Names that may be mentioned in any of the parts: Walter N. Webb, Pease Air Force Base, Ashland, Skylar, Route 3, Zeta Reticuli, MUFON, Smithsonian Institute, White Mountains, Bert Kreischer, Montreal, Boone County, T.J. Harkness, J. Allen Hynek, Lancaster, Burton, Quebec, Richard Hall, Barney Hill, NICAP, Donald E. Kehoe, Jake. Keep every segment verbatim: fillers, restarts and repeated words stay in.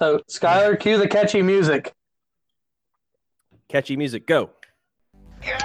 So, Skylar, cue the catchy music. Catchy music, go. Yeah!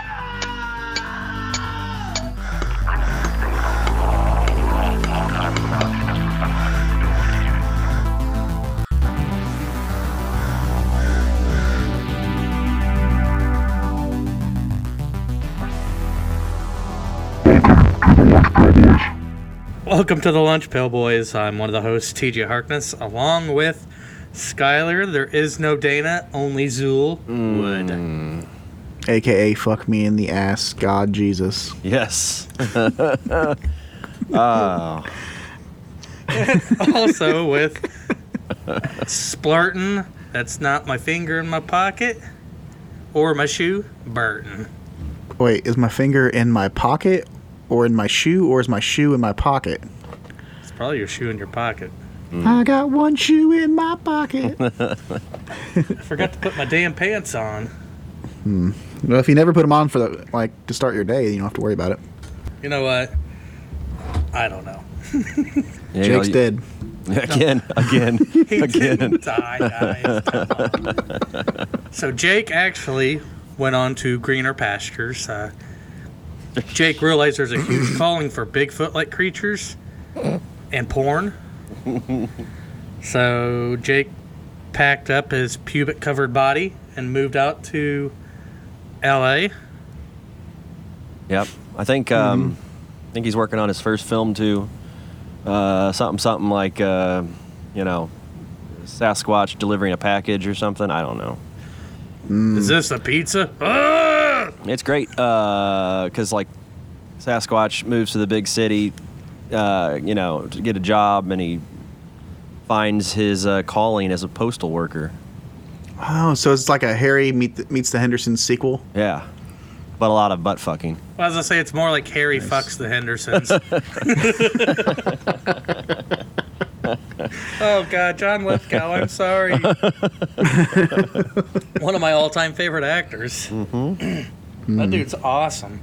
Welcome to the Lunchpail Boys. I'm one of the hosts, T J. Harkness, along with Skylar. There is no Dana, only Zool. Mm. Wood. A K A fuck me in the ass, God Jesus. Yes. Oh. Also with Splarton, that's not my finger in my pocket, or my shoe, Burton. Wait, is my finger in my pocket or in my shoe, or is my shoe in my pocket? It's probably your shoe in your pocket. Mm. I got one shoe in my pocket. I forgot to put my damn pants on. Hmm. Well, if you never put them on for the, like to start your day, you don't have to worry about it. You know what? I don't know. Yeah, Jake's you, dead. Again, no. again, he again. Didn't die, guys. So Jake actually went on to greener pastures. Uh, Jake realized there's a huge calling for Bigfoot-like creatures and porn. So Jake packed up his pubic-covered body and moved out to L A. Yep. I think um, mm-hmm. I think he's working on his first film, too. Uh, something, something like, uh, you know, Sasquatch delivering a package or something. I don't know. Mm. Is this a pizza? Oh! It's great because, uh, like, Sasquatch moves to the big city, uh, you know, to get a job, and he finds his uh, calling as a postal worker. Oh, so it's like a Harry meet the, meets the Henderson sequel? Yeah, but a lot of butt fucking. Well, as I say, it's more like Harry nice. Fucks the Hendersons. Oh, God, John Lithgow, I'm sorry. One of my all-time favorite actors. Mm-hmm. That dude's awesome.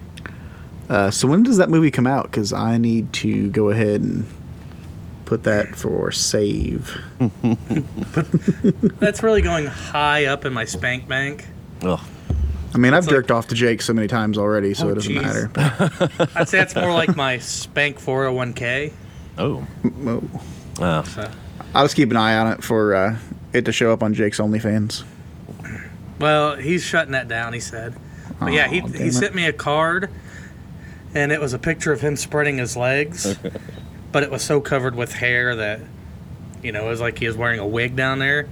Uh, so when does that movie come out? Because I need to go ahead and put that for save. That's really going high up in my spank bank. Ugh. I mean, I've it's jerked like, off to Jake so many times already, so oh, it doesn't geez. matter. But. I'd say that's more like my spank four oh one k. Oh. Oh. Oh. So. I'll just keep an eye on it for uh, it to show up on Jake's OnlyFans. Well, he's shutting that down, he said. But oh, yeah, he he it. sent me a card, and it was a picture of him spreading his legs, but it was so covered with hair that, you know, it was like he was wearing a wig down there.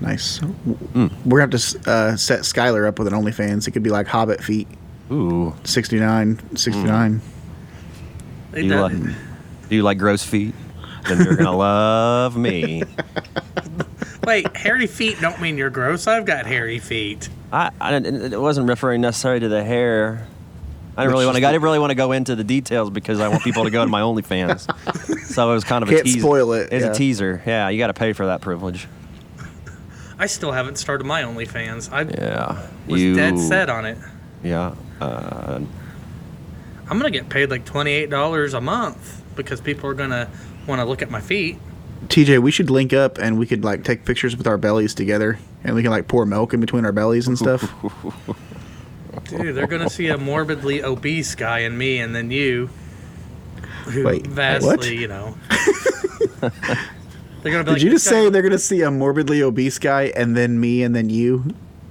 Nice. Mm. We're going to have to uh, set Skylar up with an OnlyFans. It could be like Hobbit feet. Ooh. sixty-nine, sixty-nine. Mm. Do, you like, do you like gross feet? Then you're going to love me. Wait, hairy feet don't mean you're gross. I've got hairy feet. I, I didn't, it wasn't referring necessarily to the hair. I didn't really want to. I didn't really want to go into the details because I want people to go to my OnlyFans. So it was kind of Can't a teaser. Spoil it. It's yeah. a teaser. Yeah, you got to pay for that privilege. I still haven't started my OnlyFans. I yeah, was you, dead set on it. Yeah. Uh, I'm gonna get paid like twenty-eight dollars a month because people are gonna want to look at my feet. T J, we should link up and we could like take pictures with our bellies together, and we can like pour milk in between our bellies and stuff. Dude, they're gonna see a morbidly obese guy in me, and then you, who Wait, vastly, what? you know. They're gonna be Did like, you just say guy- they're gonna see a morbidly obese guy, and then me, and then you?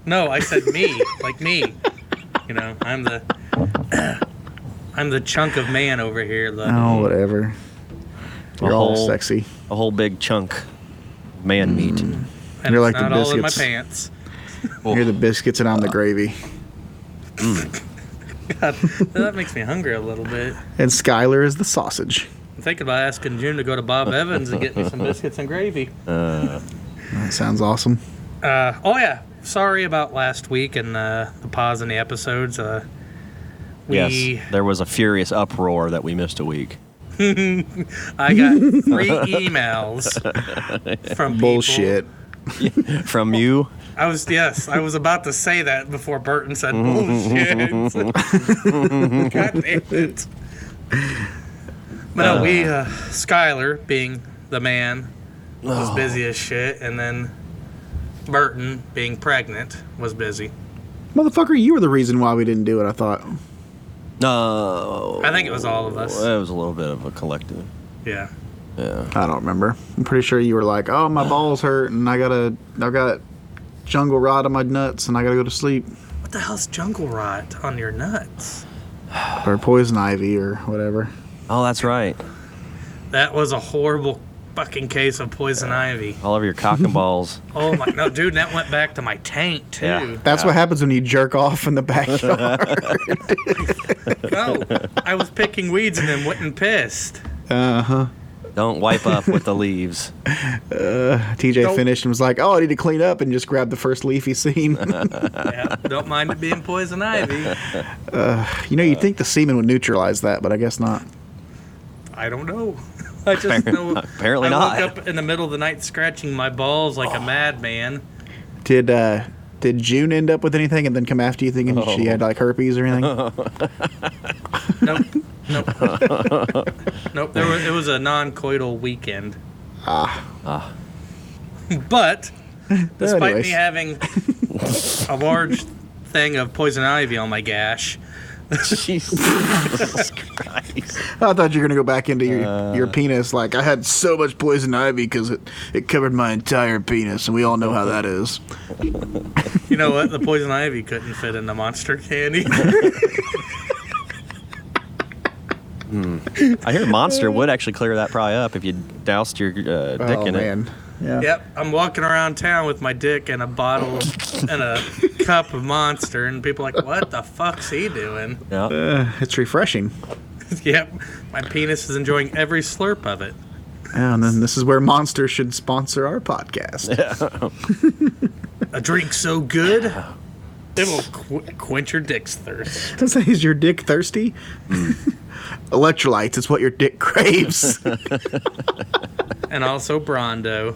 No, I said me, like me. You know, I'm the, I'm the chunk of man over here. Look. Oh, whatever. You're a all whole, sexy. A whole big chunk man meat. Mm. And you're like the biscuits. All in my pants. You're the biscuits and I'm the gravy. Mm. God, that makes me hungry a little bit. And Skylar is the sausage. I'm thinking about asking June to go to Bob Evans and get me some biscuits and gravy. Uh, that sounds awesome. Uh, oh, yeah. Sorry about last week and uh, the pause in the episodes. Uh, we... Yes, there was a furious uproar that we missed a week. I got three emails from bullshit people. From you. I was yes, I was about to say that before Burton said bullshit. God damn it! But no, we uh, Skylar, being the man was oh. busy as shit, and then Burton, being pregnant, was busy. Motherfucker, you were the reason why we didn't do it, I thought. No. Uh, I think it was all of us. It was a little bit of a collective. Yeah. Yeah. I don't remember. I'm pretty sure you were like, oh, my balls hurt, and I gotta, I got jungle rot on my nuts, and I gotta go to sleep. What the hell's jungle rot on your nuts? Or poison ivy or whatever. Oh, that's right. That was a horrible fucking case of poison yeah. ivy. All over your cock and balls. Oh my no, dude, that went back to my taint too. Yeah. That's yeah. what happens when you jerk off in the backyard. No, I was picking weeds and then went and pissed. Uh huh. Don't wipe up with the leaves. Uh, T J don't. Finished and was like, oh, I need to clean up, and just grabbed the first leaf he's seen. Yeah, don't mind it being poison ivy. Uh, you know, you'd think the semen would neutralize that, but I guess not. I don't know. I just know. Apparently I not. I woke up in the middle of the night scratching my balls like oh. a madman. Did uh, did June end up with anything and then come after you thinking oh. she had like herpes or anything? Nope. Nope. Nope. There was, it was a non-coital weekend. Ah. Ah. But despite Anyways. me having a large thing of poison ivy on my gash. Jesus Christ. I thought you were going to go back into your, uh, your penis like, I had so much poison ivy because it, it covered my entire penis, and we all know how that is. You know what? The poison ivy couldn't fit in the monster candy. Hmm. I hear Monster would actually clear that probably up if you doused your uh, dick oh, in man. it. Yeah. Yep, I'm walking around town with my dick and a bottle and a cup of Monster, and people are like, what the fuck's he doing? Yep. Uh, it's refreshing. Yep, my penis is enjoying every slurp of it. And then this is where Monster should sponsor our podcast. Yeah. A drink so good, it will qu- quench your dick's thirst. Is your dick thirsty? Mm. Electrolytes, it's what your dick craves. And also Brondo.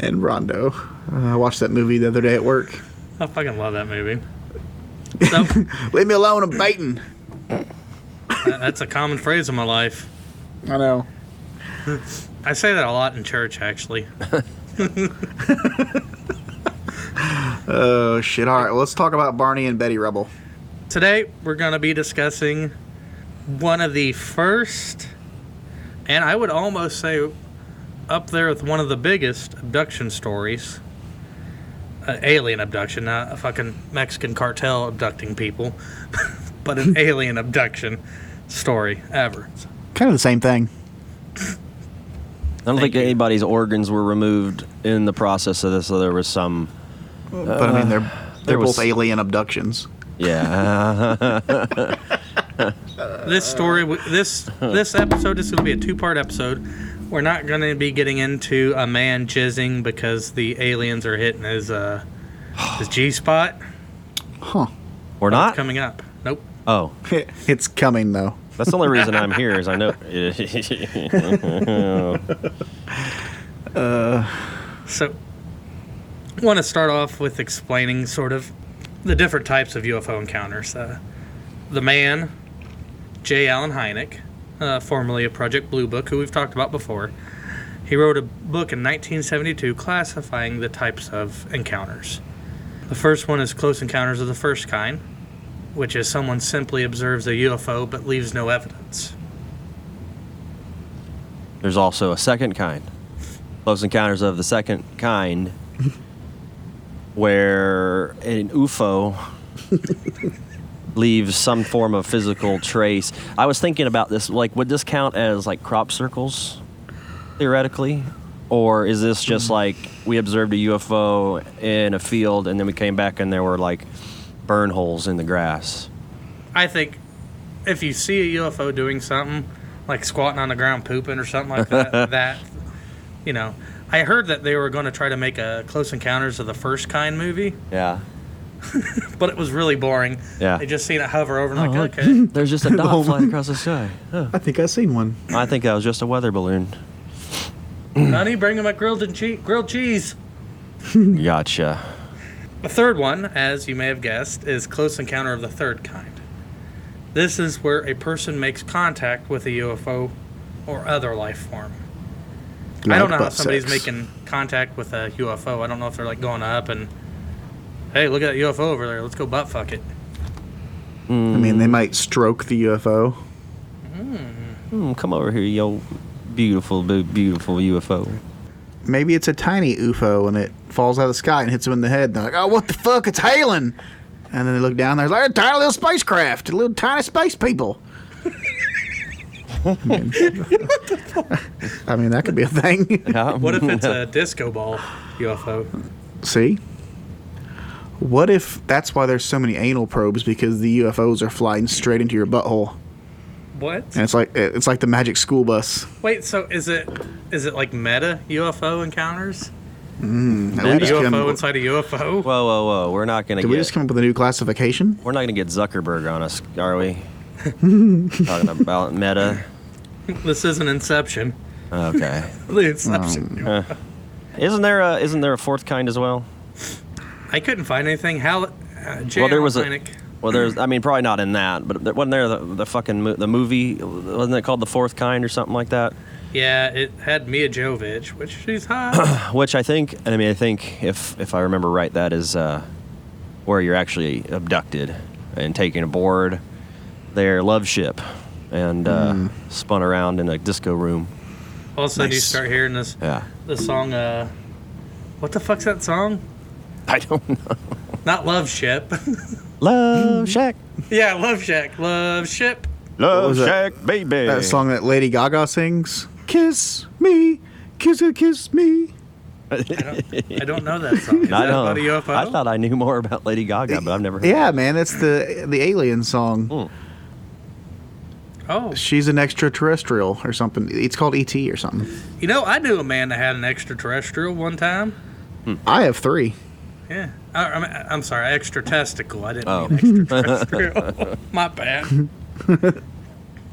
And Brondo. Uh, I watched that movie the other day at work. I fucking love that movie. So, leave me alone, I'm biting. Uh, that's a common phrase in my life. I know. I say that a lot in church, actually. Oh, shit. All right, well, let's talk about Barney and Betty Rubble. Today, we're going to be discussing one of the first, and I would almost say up there with one of the biggest abduction stories. Uh, alien abduction, not a fucking Mexican cartel abducting people, but an alien abduction story ever. Kind of the same thing. I don't Thank think you. anybody's organs were removed in the process of this, so there was some... Well, uh, but I mean, they're, they're there both was, alien abductions. Yeah. This story, this this episode is going to be a two-part episode. We're not going to be getting into a man jizzing because the aliens are hitting his uh, his G-spot. Huh. We're not? It's coming up. Nope. Oh. It's coming, though. That's the only reason I'm here is I know. uh. So, I want to start off with explaining sort of the different types of U F O encounters. Uh, the man... J. Allen Hynek, uh, formerly of Project Blue Book, who we've talked about before, he wrote a book in nineteen seventy-two classifying the types of encounters. The first one is close encounters of the first kind, which is someone simply observes a U F O but leaves no evidence. There's also a second kind, close encounters of the second kind, where an U F O... leaves some form of physical trace. I was thinking about this, like, would this count as like crop circles theoretically, or is this just like we observed a U F O in a field and then we came back and there were like burn holes in the grass? I think if you see a U F O doing something like squatting on the ground pooping or something like that, that, you know, I heard that they were going to try to make a Close Encounters of the First Kind movie. Yeah. But it was really boring. Yeah. They just seen it hover over and oh, like, okay. There's just a dot flying across the sky. Oh. I think I've seen one. I think that was just a weather balloon. Honey, bring him a grilled, and che- grilled cheese. Gotcha. The third one, as you may have guessed, is Close Encounter of the Third Kind. This is where a person makes contact with a U F O or other life form. Like I don't know how somebody's six. making contact with a U F O. I don't know if they're like going up and, hey, look at that U F O over there. Let's go butt fuck it. Mm. I mean, they might stroke the U F O. Mm. Mm, come over here, yo, beautiful, beautiful U F O. Maybe it's a tiny U F O and it falls out of the sky and hits them in the head. They're like, oh, what the fuck? It's hailing. And then they look down there. It's like a tiny little spacecraft, a little tiny space people. I mean, what the fuck? I mean, that could be a thing. What if it's a disco ball U F O? See? What if that's why there's so many anal probes, because the U F Os are flying straight into your butthole? What? And it's like it's like the Magic School Bus. Wait, so is it is it like meta U F O encounters? Mm, then U F O inside a U F O? Whoa, whoa, whoa! We're not gonna. Did get, we just come up with a new classification? We're not gonna get Zuckerberg on us, are we? Talking about meta. This isn't Inception. Okay. The Inception. Um, uh, isn't there a isn't there a fourth kind as well? I couldn't find anything. How? Uh, J. Well, there was a. Well, there's. I mean, probably not in that, but there, wasn't there the, the fucking mo- the movie? Wasn't it called The Fourth Kind or something like that? Yeah, it had Mia Jovovich, which she's hot. Which I think. I mean, I think if if I remember right, that is uh, where you're actually abducted and taken aboard their love ship and uh, mm. spun around in a disco room. All of a sudden, you start hearing this. Yeah. This song. Uh, what the fuck's that song? I don't know. Not Love Ship. Love Shack. Yeah, Love Shack. Love Ship. Love Shack, that? baby. That song that Lady Gaga sings. Kiss me, kiss her, kiss me. I don't, I don't know that song. Is I that know. about a U F O? I thought I knew more about Lady Gaga, but I've never heard yeah, it. Yeah, man, that's the the alien song. Mm. Oh. She's an extraterrestrial or something. It's called E T or something. You know, I knew a man that had an extraterrestrial one time. Hmm. I have three. Yeah. I, I'm, I'm sorry, extra testicle. I didn't oh. mean extraterrestrial. My bad.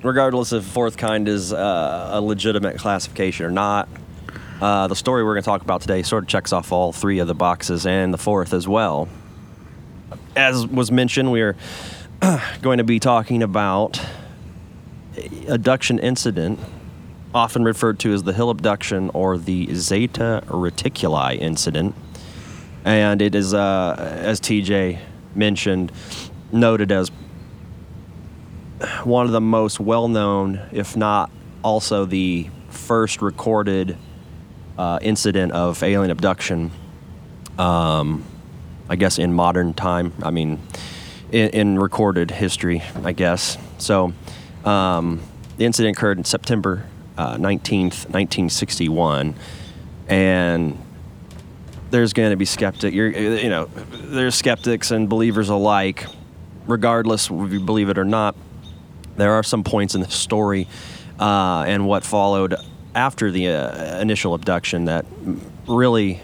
Regardless if fourth kind is uh, a legitimate classification or not, uh, the story we're going to talk about today sort of checks off all three of the boxes and the fourth as well. As was mentioned, we're going to be talking about abduction incident, often referred to as the Hill abduction or the Zeta Reticuli incident. And it is, uh, as T J mentioned, noted as one of the most well-known, if not also the first recorded uh, incident of alien abduction, um, I guess, in modern time. I mean, in, in recorded history, I guess. So um, the incident occurred in September uh, nineteenth, nineteen sixty-one, and... There's going to be skeptic. You're, you know, there's skeptics and believers alike. Regardless, if you believe it or not, there are some points in the story uh, and what followed after the uh, initial abduction that really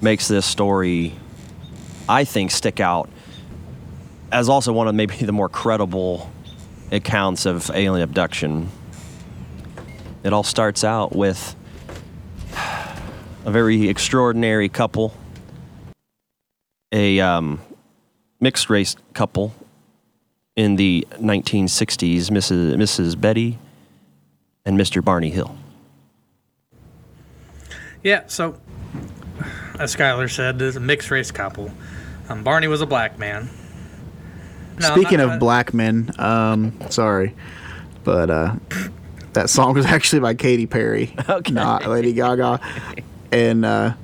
makes this story, I think, stick out as also one of maybe the more credible accounts of alien abduction. It all starts out with a very extraordinary couple, a um, mixed-race couple in the nineteen sixties, Missus Missus Betty and Mister Barney Hill. Yeah, so, as Skylar said, there's a mixed-race couple. Um, Barney was a black man. No, Speaking of gonna... black men, um, sorry, but uh, that song was actually by Katy Perry, okay. not Lady Gaga. And uh,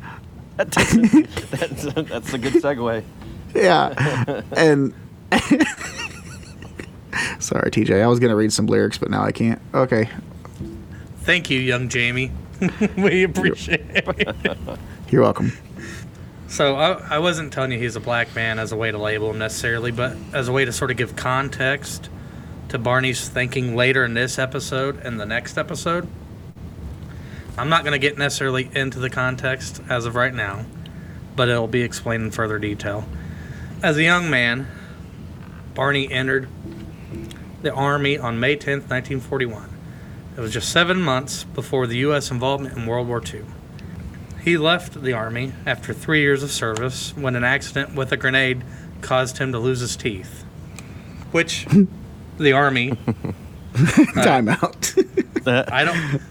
that's, that's, that's a good segue. Yeah. And sorry, T J. I was going to read some lyrics, but now I can't. Okay. Thank you, young Jamie. We appreciate You're, it. You're welcome. So I, I wasn't telling you he's a black man as a way to label him necessarily, but as a way to sort of give context to Barney's thinking later in this episode and the next episode. I'm not going to get necessarily into the context as of right now, but it'll be explained in further detail. As a young man, Barney entered the Army on May tenth, nineteen forty-one. It was just seven months before the U S involvement in World War Two. He left the Army after three years of service when an accident with a grenade caused him to lose his teeth, which the Army... Uh, Time out. I don't...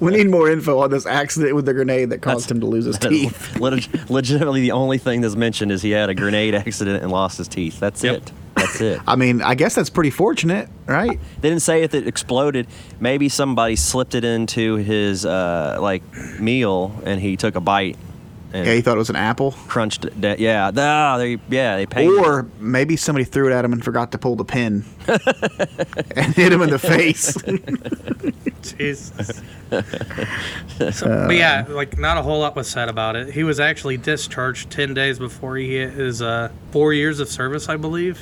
We need more info on this accident with the grenade that caused that's, him to lose his teeth. Leg- legitimately, the only thing that's mentioned is he had a grenade accident and lost his teeth. That's yep. it. That's it. I mean, I guess that's pretty fortunate, right? They didn't say if it exploded. Maybe somebody slipped it into his uh, like meal, and he took a bite. And yeah, he thought it was an apple. Crunched it. De- yeah, ah, they, yeah, they paid. Or it. Maybe somebody threw it at him and forgot to pull the pin and hit him in the face. Jesus. So, uh, but yeah, like not a whole lot was said about it. He was actually discharged ten days before he hit his uh, four years of service, I believe.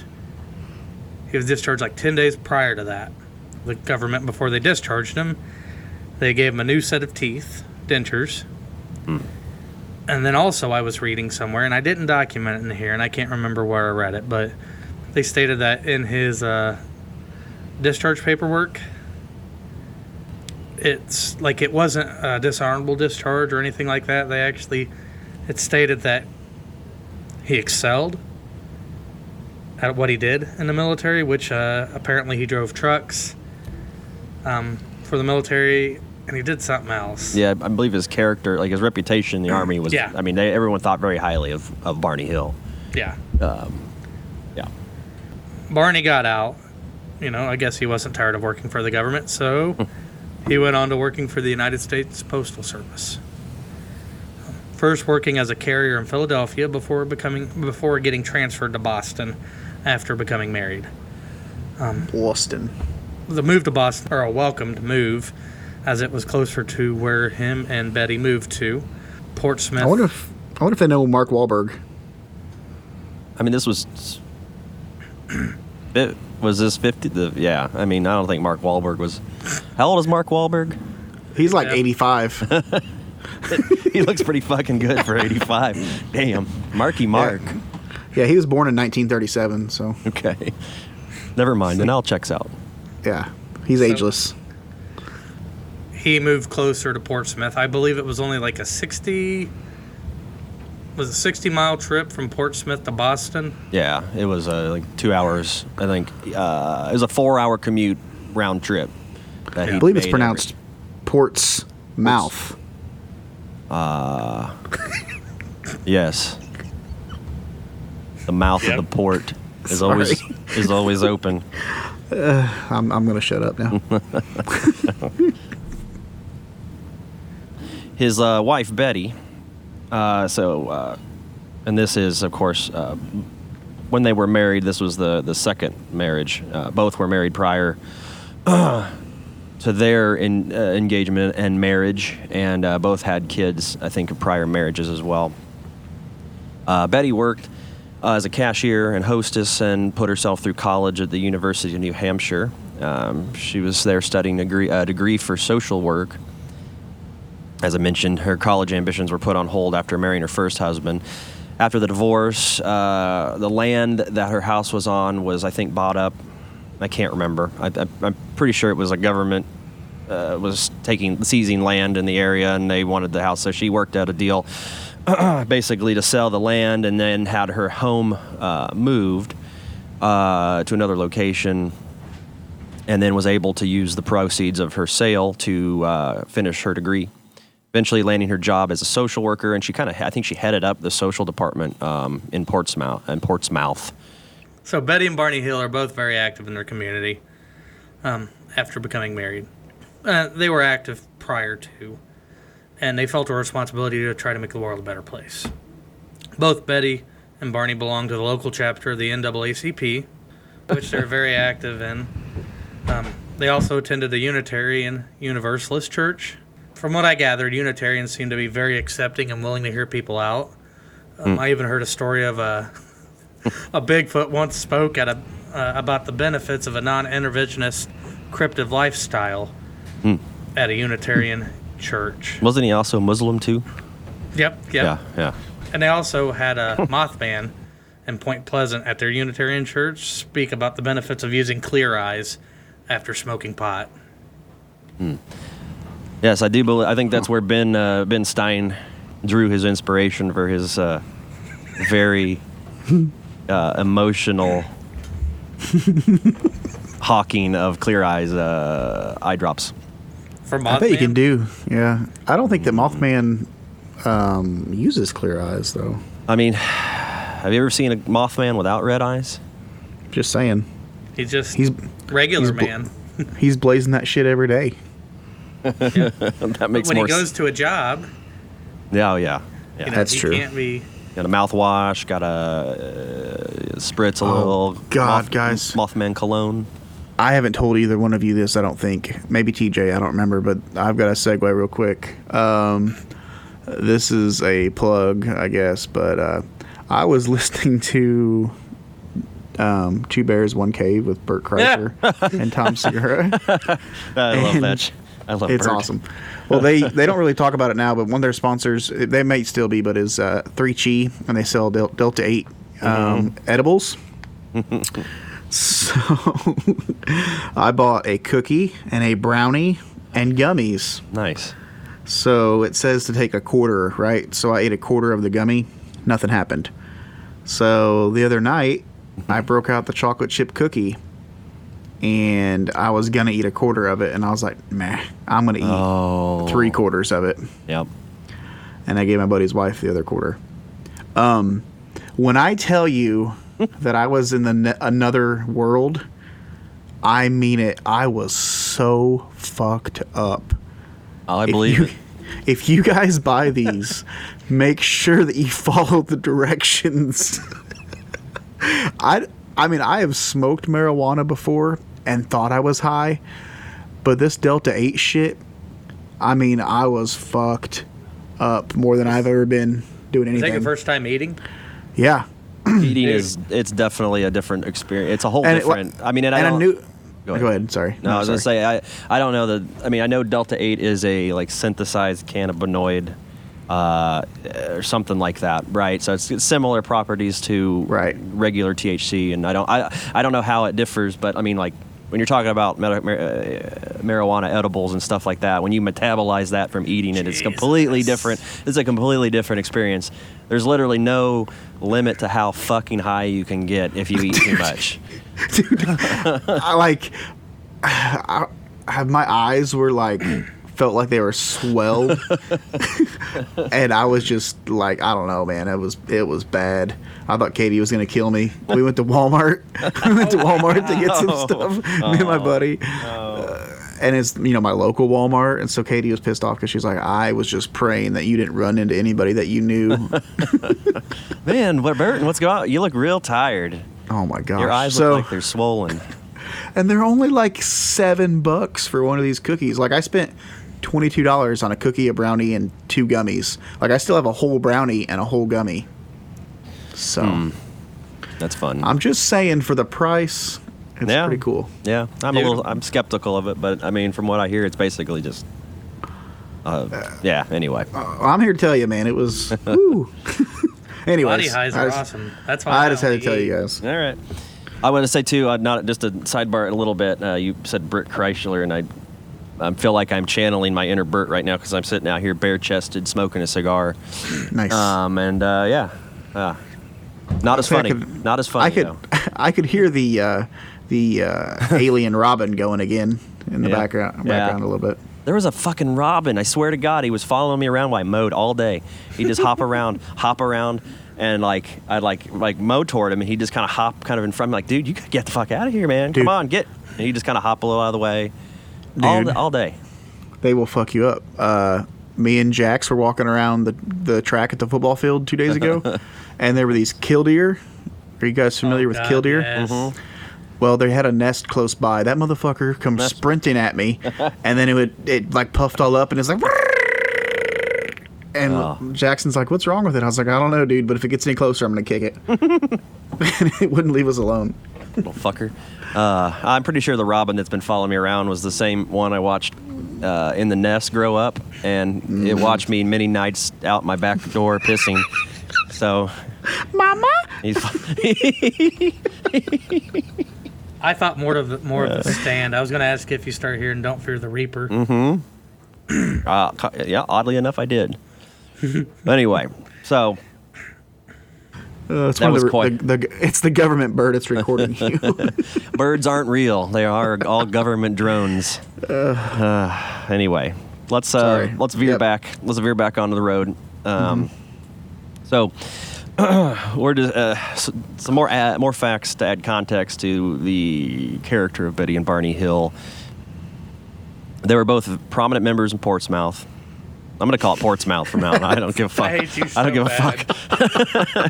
He was discharged like ten days prior to that. The government, before they discharged him, they gave him a new set of teeth, dentures. Hmm. And then also I was reading somewhere, and I didn't document it in here, and I can't remember where I read it, but they stated that in his uh, discharge paperwork, it's like it wasn't a dishonorable discharge or anything like that. They actually, it stated that he excelled at what he did in the military, which uh, apparently he drove trucks um, for the military. And he did something else. Yeah, I believe his character, like his reputation in the Army was, yeah. I mean, they, everyone thought very highly of, of Barney Hill. Yeah. Um, yeah. Barney got out. You know, I guess he wasn't tired of working for the government, so he went on to working for the United States Postal Service. First working as a carrier in Philadelphia before becoming before getting transferred to Boston after becoming married. Um, Boston. The move to Boston, or a welcomed move, as it was closer to where him and Betty moved to, Portsmouth. I wonder if I wonder if they know Mark Wahlberg. I mean, this was it was this fifty. The, yeah, I mean, I don't think Mark Wahlberg was. How old is Mark Wahlberg? He's like yeah. eighty-five. He looks pretty fucking good for eighty-five. Damn, Marky Mark. Yeah. yeah, he was born in nineteen thirty-seven. So okay, never mind. Then all checks out. Yeah, he's so, ageless. He moved closer to Portsmouth. I believe it was only like a sixty, was a sixty-mile trip from Portsmouth to Boston. Yeah, it was uh, like two hours. I think uh, it was a four-hour commute round trip. That yeah. I believe it's pronounced every... Portsmouth. Uh, yes, the mouth yep. of the port is Sorry. always is always open. Uh, I'm I'm gonna shut up now. His uh, wife, Betty, uh, so, uh, and this is, of course, uh, when they were married, this was the, the second marriage. Uh, both were married prior uh, to their in, uh, engagement and marriage, and uh, both had kids, I think, of prior marriages as well. Uh, Betty worked uh, as a cashier and hostess and put herself through college at the University of New Hampshire. Um, she was there studying a degree, a degree for social work. As I mentioned, her college ambitions were put on hold after marrying her first husband. After the divorce, uh, the land that her house was on was, I think, bought up. I can't remember. I, I, I'm pretty sure it was a government uh, was taking seizing land in the area, and they wanted the house. So she worked out a deal basically to sell the land and then had her home uh, moved uh, to another location, and then was able to use the proceeds of her sale to uh, finish her degree. Eventually landing her job as a social worker, and she kind of, I think she headed up the social department um, in Portsmouth. In Portsmouth. So Betty and Barney Hill are both very active in their community um, after becoming married. Uh, they were active prior to, and they felt a responsibility to try to make the world a better place. Both Betty and Barney belong to the local chapter of the N double A C P, which they're very active in. Um, they also attended the Unitarian Universalist Church. From what I gathered, Unitarians seem to be very accepting and willing to hear people out. Um, mm. I even heard a story of a a Bigfoot once spoke at a uh, about the benefits of a non-interventionist cryptid lifestyle mm. at a Unitarian mm. church. Wasn't he also Muslim too? Yep, yep. Yeah, yeah. And they also had a Mothman in Point Pleasant at their Unitarian church speak about the benefits of using clear eyes after smoking pot. Hmm. Yes, I do believe. I think that's where Ben uh, Ben Stein drew his inspiration for his uh, very uh, emotional hawking of Clear Eyes uh, eye drops. For Mothman? I bet you can do. Yeah. I don't think that Mothman um, uses clear eyes, though. I mean, have you ever seen a Mothman without red eyes? Just saying. He's just he's, regular he's bl- man. He's blazing that shit every day. Yeah. That makes when more he goes s- to a job. Yeah, oh, yeah. yeah. You know, that's he true. He can't be... Got a mouthwash, got a uh, spritz a oh, little. God, Moth- guys. Mothman cologne. I haven't told either one of you this, I don't think. Maybe T J, I don't remember, but I've got a segue real quick. Um, this is a plug, I guess, but uh, I was listening to um, Two Bears, One Cave with Bert Kreischer yeah. and Tom Segura. I and love that shit. I love it's Bert. Awesome. Well, they, they don't really talk about it now, but one of their sponsors, they may still be, but is uh, three chi, and they sell Del- Delta eight um, mm-hmm. edibles. So I bought a cookie and a brownie and gummies. Nice. So it says to take a quarter, right? So I ate a quarter of the gummy. Nothing happened. So the other night, mm-hmm. I broke out the chocolate chip cookie. And I was going to eat a quarter of it, and I was like, meh, I'm going to eat oh. three quarters of it. Yep. And I gave my buddy's wife the other quarter. Um, when I tell you that I was in the ne- another world, I mean it. I was so fucked up. I believe you, it. If you guys buy these, make sure that you follow the directions. I, I mean, I have smoked marijuana before and thought I was high, but this Delta eight shit, I mean, I was fucked up more than I've ever been doing anything. Is that your first time eating? Yeah. Eating is, it's definitely a different experience. It's a whole and different, it, I mean, and, and I don't, I knew, go ahead. Go ahead, sorry. No, no I was going to say, I, I don't know the, I mean, I know Delta eight is a like synthesized cannabinoid uh, or something like that, right? So it's, it's similar properties to right. regular T H C, and I don't, I, I don't know how it differs, but I mean, like, when you're talking about mar- mar- marijuana edibles and stuff like that, when you metabolize that from eating it, Jesus. It's completely different. It's a completely different experience. There's literally no limit to how fucking high you can get if you eat dude, too much. Dude, I like, I, I, my eyes were like, felt like they were swelled. And I was just like, I don't know, man. It was it was bad. I thought Katie was going to kill me. We went to Walmart. we went to Walmart to get some stuff. Oh, me and my buddy. Oh. Uh, and it's, you know, my local Walmart. And so Katie was pissed off because she's like, I was just praying that you didn't run into anybody that you knew. Man, what, Burton, what's going on? You look real tired. Oh, my gosh. Your eyes so, look like they're swollen. And they're only like seven bucks for one of these cookies. Like, I spent twenty-two dollars on a cookie, a brownie, and two gummies. Like, I still have a whole brownie and a whole gummy. So mm. that's fun. I'm just saying, for the price, it's yeah. pretty cool. Yeah, I'm Dude. a little, I'm skeptical of it, but I mean, from what I hear, it's basically just, uh, uh yeah. Anyway, uh, I'm here to tell you, man, it was. Woo. Anyways, body highs are just, awesome. That's why I, I just had to eat. tell you guys. All right, I want to say too, uh, not just a sidebar a little bit. Uh, you said Bert Kreischer, and I, I feel like I'm channeling my inner Bert right now because I'm sitting out here bare chested, smoking a cigar. Nice. Um, and uh, yeah, yeah. Uh, Not as funny. Could, Not as funny. I could, though. I could hear the uh, the uh, alien Robin going again in the yeah. background, background yeah. a little bit. There was a fucking Robin. I swear to God, he was following me around while I mowed all day. He'd just hop around, hop around, and like I'd like like mow toward him, and he'd just kind of hop kind of in front of me, like, dude, you gotta get the fuck out of here, man. Dude. Come on, get. And he'd just kind of hop a little out of the way. Dude, all all day. They will fuck you up. Uh, me and Jax were walking around the the track at the football field two days ago. And there were these killdeer. Are you guys familiar oh, with God, killdeer? Yes. Mm-hmm. Well, they had a nest close by. That motherfucker comes sprinting at me, and then it would, it like puffed all up, and it's like, and oh. Jackson's like, "What's wrong with it?" I was like, "I don't know, dude, but if it gets any closer, I'm gonna kick it." And it wouldn't leave us alone. Little fucker. Uh, I'm pretty sure the robin that's been following me around was the same one I watched uh, in the nest grow up, and mm-hmm. it watched me many nights out my back door pissing. So, Mama, he's I thought more of the, more yeah. of the stand. I was going to ask if you start hearing "Don't Fear the Reaper." Mm-hmm. uh, yeah, oddly enough, I did. Anyway, so Uh, it's that was the, quite... The, the, it's the government bird. It's recording you. Birds aren't real. They are all government drones. Uh, uh, anyway, let's uh, let's veer yep. back. Let's veer back onto the road. Um, mm-hmm. So. We're just, uh, some more ad, more facts to add context to the character of Betty and Barney Hill. They were both prominent members in Portsmouth. I'm going to call it Portsmouth from now on. I don't give a fuck. I hate you so I don't give bad. a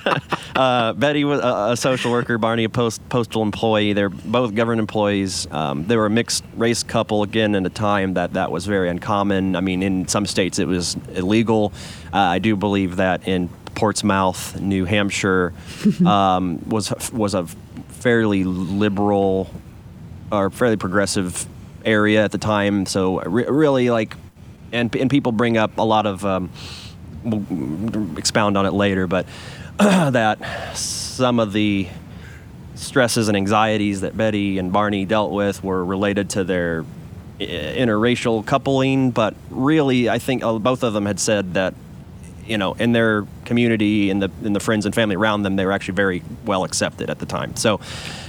fuck. uh, Betty was a, a social worker. Barney, a post, postal employee. They're both government employees. Um, they were a mixed race couple, again, in a time that that was very uncommon. I mean, in some states it was illegal. Uh, I do believe that in Portsmouth, New Hampshire, um, was was a fairly liberal or fairly progressive area at the time. So re- really, like, and and people bring up a lot of, um, we'll expound on it later, but uh, that some of the stresses and anxieties that Betty and Barney dealt with were related to their interracial coupling. But really, I think both of them had said that, you know, in their community, in the in the friends and family around them, they were actually very well accepted at the time. So,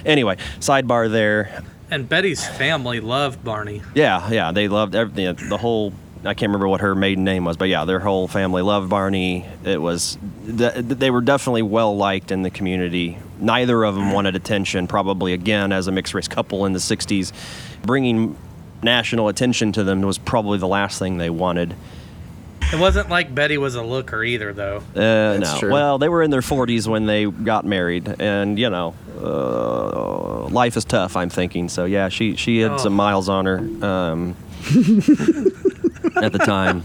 anyway, sidebar there. And Betty's family loved Barney. Yeah, yeah, they loved everything. The whole, I can't remember what her maiden name was, but yeah, their whole family loved Barney. It was, they were definitely well liked in the community. Neither of them wanted attention, probably again as a mixed race couple in the sixties. Bringing national attention to them was probably the last thing they wanted. It wasn't like Betty was a looker either, though. Uh, no. True. Well, they were in their forties when they got married, and, you know, uh, life is tough, I'm thinking. So, yeah, she, she had oh. some miles on her um, at the time.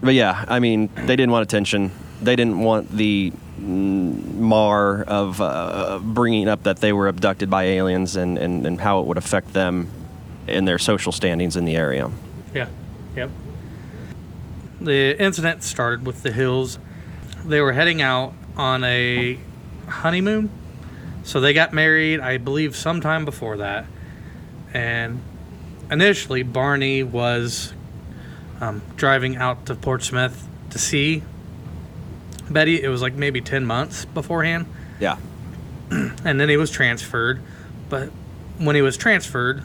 But, yeah, I mean, they didn't want attention. They didn't want the mar of uh, bringing up that they were abducted by aliens and, and, and how it would affect them in their social standings in the area. Yeah, yep. The incident started with the Hills. They were heading out on a honeymoon. So they got married, I believe, sometime before that. And initially, Barney was um, driving out to Portsmouth to see Betty. It was like maybe ten months beforehand. Yeah. And then he was transferred. But when he was transferred,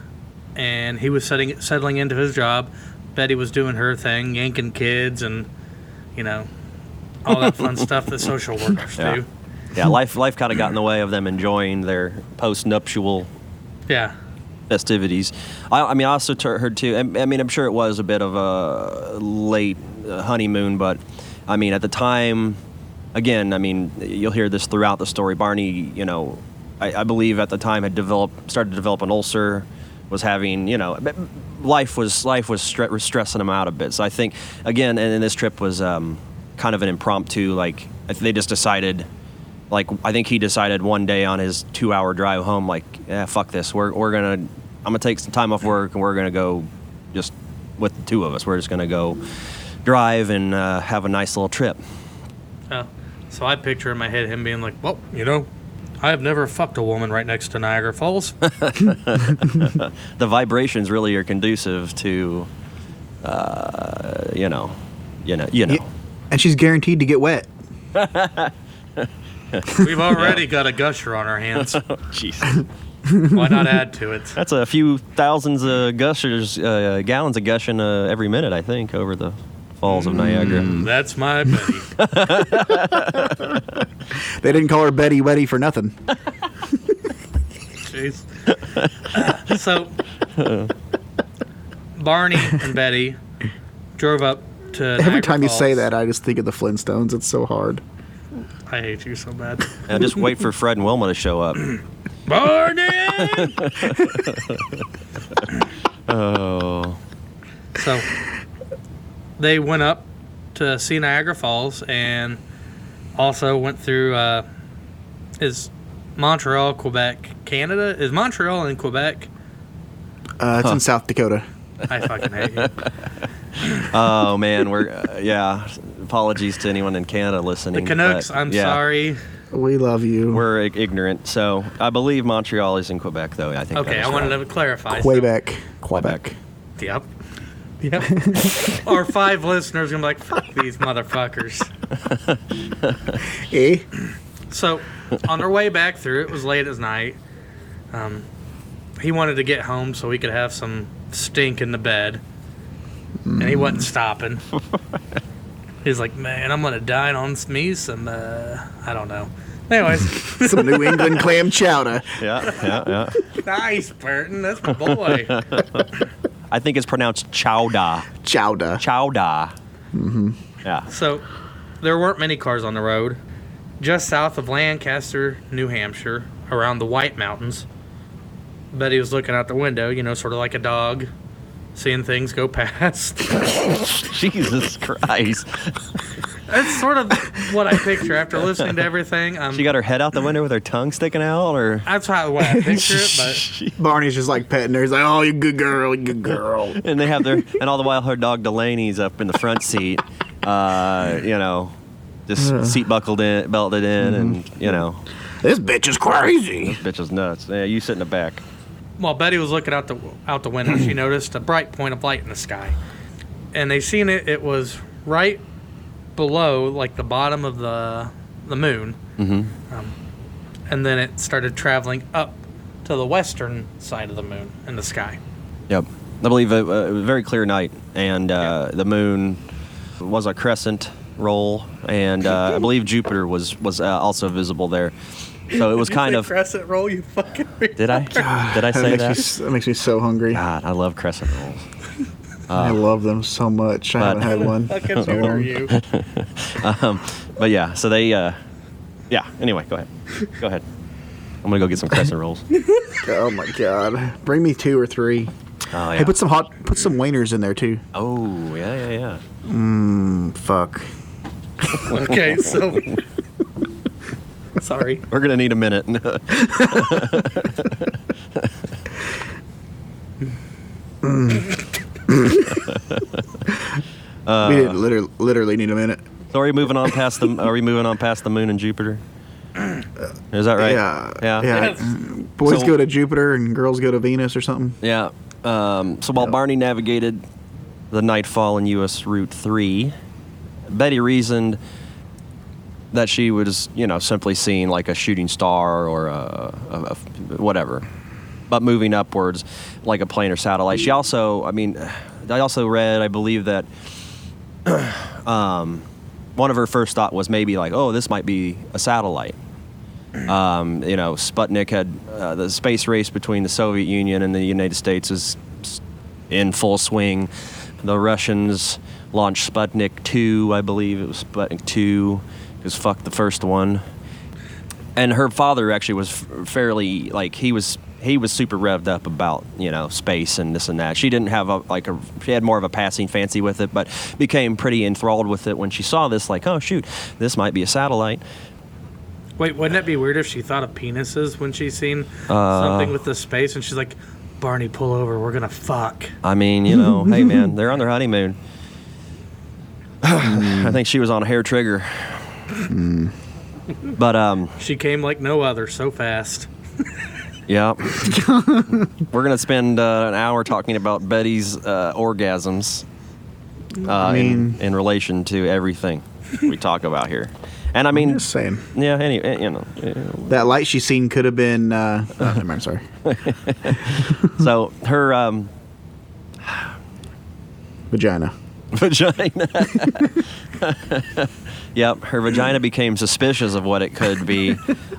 and he was setting, settling into his job, Betty was doing her thing, yanking kids and, you know, all that fun stuff that social workers yeah. do. Yeah, life life kind of got in the way of them enjoying their post-nuptial yeah. festivities. I, I mean, I also ter- heard, too, I, I mean, I'm sure it was a bit of a late honeymoon, but, I mean, at the time, again, I mean, you'll hear this throughout the story. Barney, you know, I, I believe at the time had developed, started to develop an ulcer, was having, you know, life was life was stre- stressing them out a bit. So I think, again, and, and this trip was um, kind of an impromptu, like, they just decided, like, I think he decided one day on his two-hour drive home, like, yeah, fuck this. We're we're going to, I'm going to take some time off work, and we're going to go just with the two of us. We're just going to go drive and uh, have a nice little trip. Uh, so I picture in my head him being like, well, you know, I have never fucked a woman right next to Niagara Falls. The vibrations really are conducive to, uh, you know, you know, you know. And she's guaranteed to get wet. We've already yeah. got a gusher on our hands. Jeez. Why not add to it? That's a few thousands of gushers, uh, gallons of gushing uh, every minute, I think, over the Falls of Niagara. Mm, that's my Betty. They didn't call her Betty Wetty for nothing. Jeez. Uh, so, Barney and Betty drove up to Niagara Every time Falls. You say that, I just think of the Flintstones. It's so hard. I hate you so bad. Yeah, just wait for Fred and Wilma to show up. Barney! Oh. So, they went up to see Niagara Falls and also went through, uh, is Montreal, Quebec, Canada? Is Montreal in Quebec? Uh, it's huh. in South Dakota. I fucking hate you. Oh, man. We're, uh, yeah. Apologies to anyone in Canada listening. The Canucks, but, I'm yeah. sorry. We love you. We're ignorant. So I believe Montreal is in Quebec, though. I think. Okay, I wanted right. to clarify. Quebec. So. Quebec. Quebec. Yep. Yep. Our five listeners are going to be like, fuck these motherfuckers. Eh? So, on their way back through, it was late at night. Um, he wanted to get home so he could have some stink in the bed. Mm. And he wasn't stopping. He's like, man, I'm going to dine on me some, uh, I don't know. Anyways. Some New England clam chowder. Yeah, yeah, yeah. Nice, Burton. That's my boy. I think it's pronounced chowda. Chowda. Chowda. Mm-hmm. Yeah. So there weren't many cars on the road. Just south of Lancaster, New Hampshire, around the White Mountains, Betty was looking out the window, you know, sort of like a dog, seeing things go past. Jesus Christ. That's sort of what I picture after listening to everything. Um, she got her head out the window with her tongue sticking out, or that's how what I picture it. But Barney's just like petting her. He's like, "Oh, you good girl, you good girl." And they have their, and all the while her dog Delaney's up in the front seat, uh, you know, just uh. seat buckled in, belted in, mm-hmm. and you know, this bitch is crazy. This bitch is nuts. Yeah, you sit in the back. While Betty was looking out the out the window, she noticed a bright point of light in the sky, and they seen it. It was right below, like the bottom of the the moon, mm-hmm. um, and then it started traveling up to the western side of the moon in the sky. Yep, I believe it, uh, it was a very clear night, and uh, yep. the moon was a crescent roll, and uh, I believe Jupiter was was uh, also visible there. So it was kind of crescent roll. You fucking remember. Did I? God, did I say that? Makes that? Me, that makes me so hungry. God, I love crescent rolls. Uh, I love them so much. I haven't had one. Fucking so are you? um, but yeah, so they, uh, yeah. Anyway, go ahead. Go ahead. I'm gonna go get some crescent rolls. Oh my god! Bring me two or three. Oh yeah. Hey, put some hot, put some wieners in there too. Oh yeah, yeah, yeah. Mmm. Fuck. Okay, so. Sorry. We're gonna need a minute. mm. uh, we didn't literally, literally need a minute. So are we moving on past the? Are we moving on past the moon and Jupiter? Is that right? Yeah, yeah. yeah. yeah. Boys so, go to Jupiter and girls go to Venus or something. Yeah. Um, so while yeah. Barney navigated the nightfall on U S Route three, Betty reasoned that she was, you know, simply seeing like a shooting star or a, a, a whatever. But moving upwards like a plane or satellite. She also, I mean, I also read, I believe that um, one of her first thought was maybe like, oh, this might be a satellite. Um, you know, Sputnik had, uh, the space race between the Soviet Union and the United States is in full swing. The Russians launched Sputnik two, I believe it was Sputnik two, because fuck the first one. And her father actually was fairly, like, he was... He was super revved up about, you know, space and this and that. She didn't have a, like a, she had more of a passing fancy with it, but became pretty enthralled with it when she saw this, like, oh, shoot, this might be a satellite. Wait, wouldn't it be weird if she thought of penises when she seen uh, something with the space and she's like, Barney, pull over, we're going to fuck. I mean, you know, hey, man, they're on their honeymoon. I think she was on a hair trigger. But, um. She came like no other, so fast. Yeah. We're going to spend uh, an hour talking about Betty's uh, orgasms uh, I mean, in, in relation to everything we talk about here. And I mean... Just saying. Yeah, any, you know. That light she seen could have been... Uh, oh, never mind, sorry. So, her... Um, vagina. Vagina. Yep, her vagina became suspicious of what it could be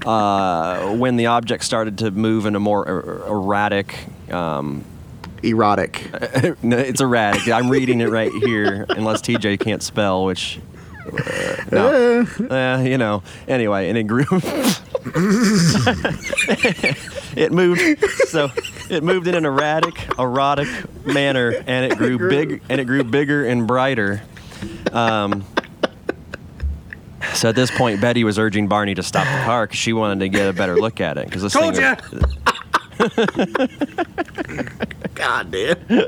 uh, when the object started to move in a more er- erratic... Um, Erotic. No, it's erratic. I'm reading it right here, unless T J can't spell, which... Uh, no. uh, you know. Anyway, and it grew... It moved... So... It moved in an erratic, erotic manner, and it grew, it grew. big, and it grew bigger and brighter. Um, so at this point, Betty was urging Barney to stop the car because she wanted to get a better look at it. Because this Told thing. Ya. God damn.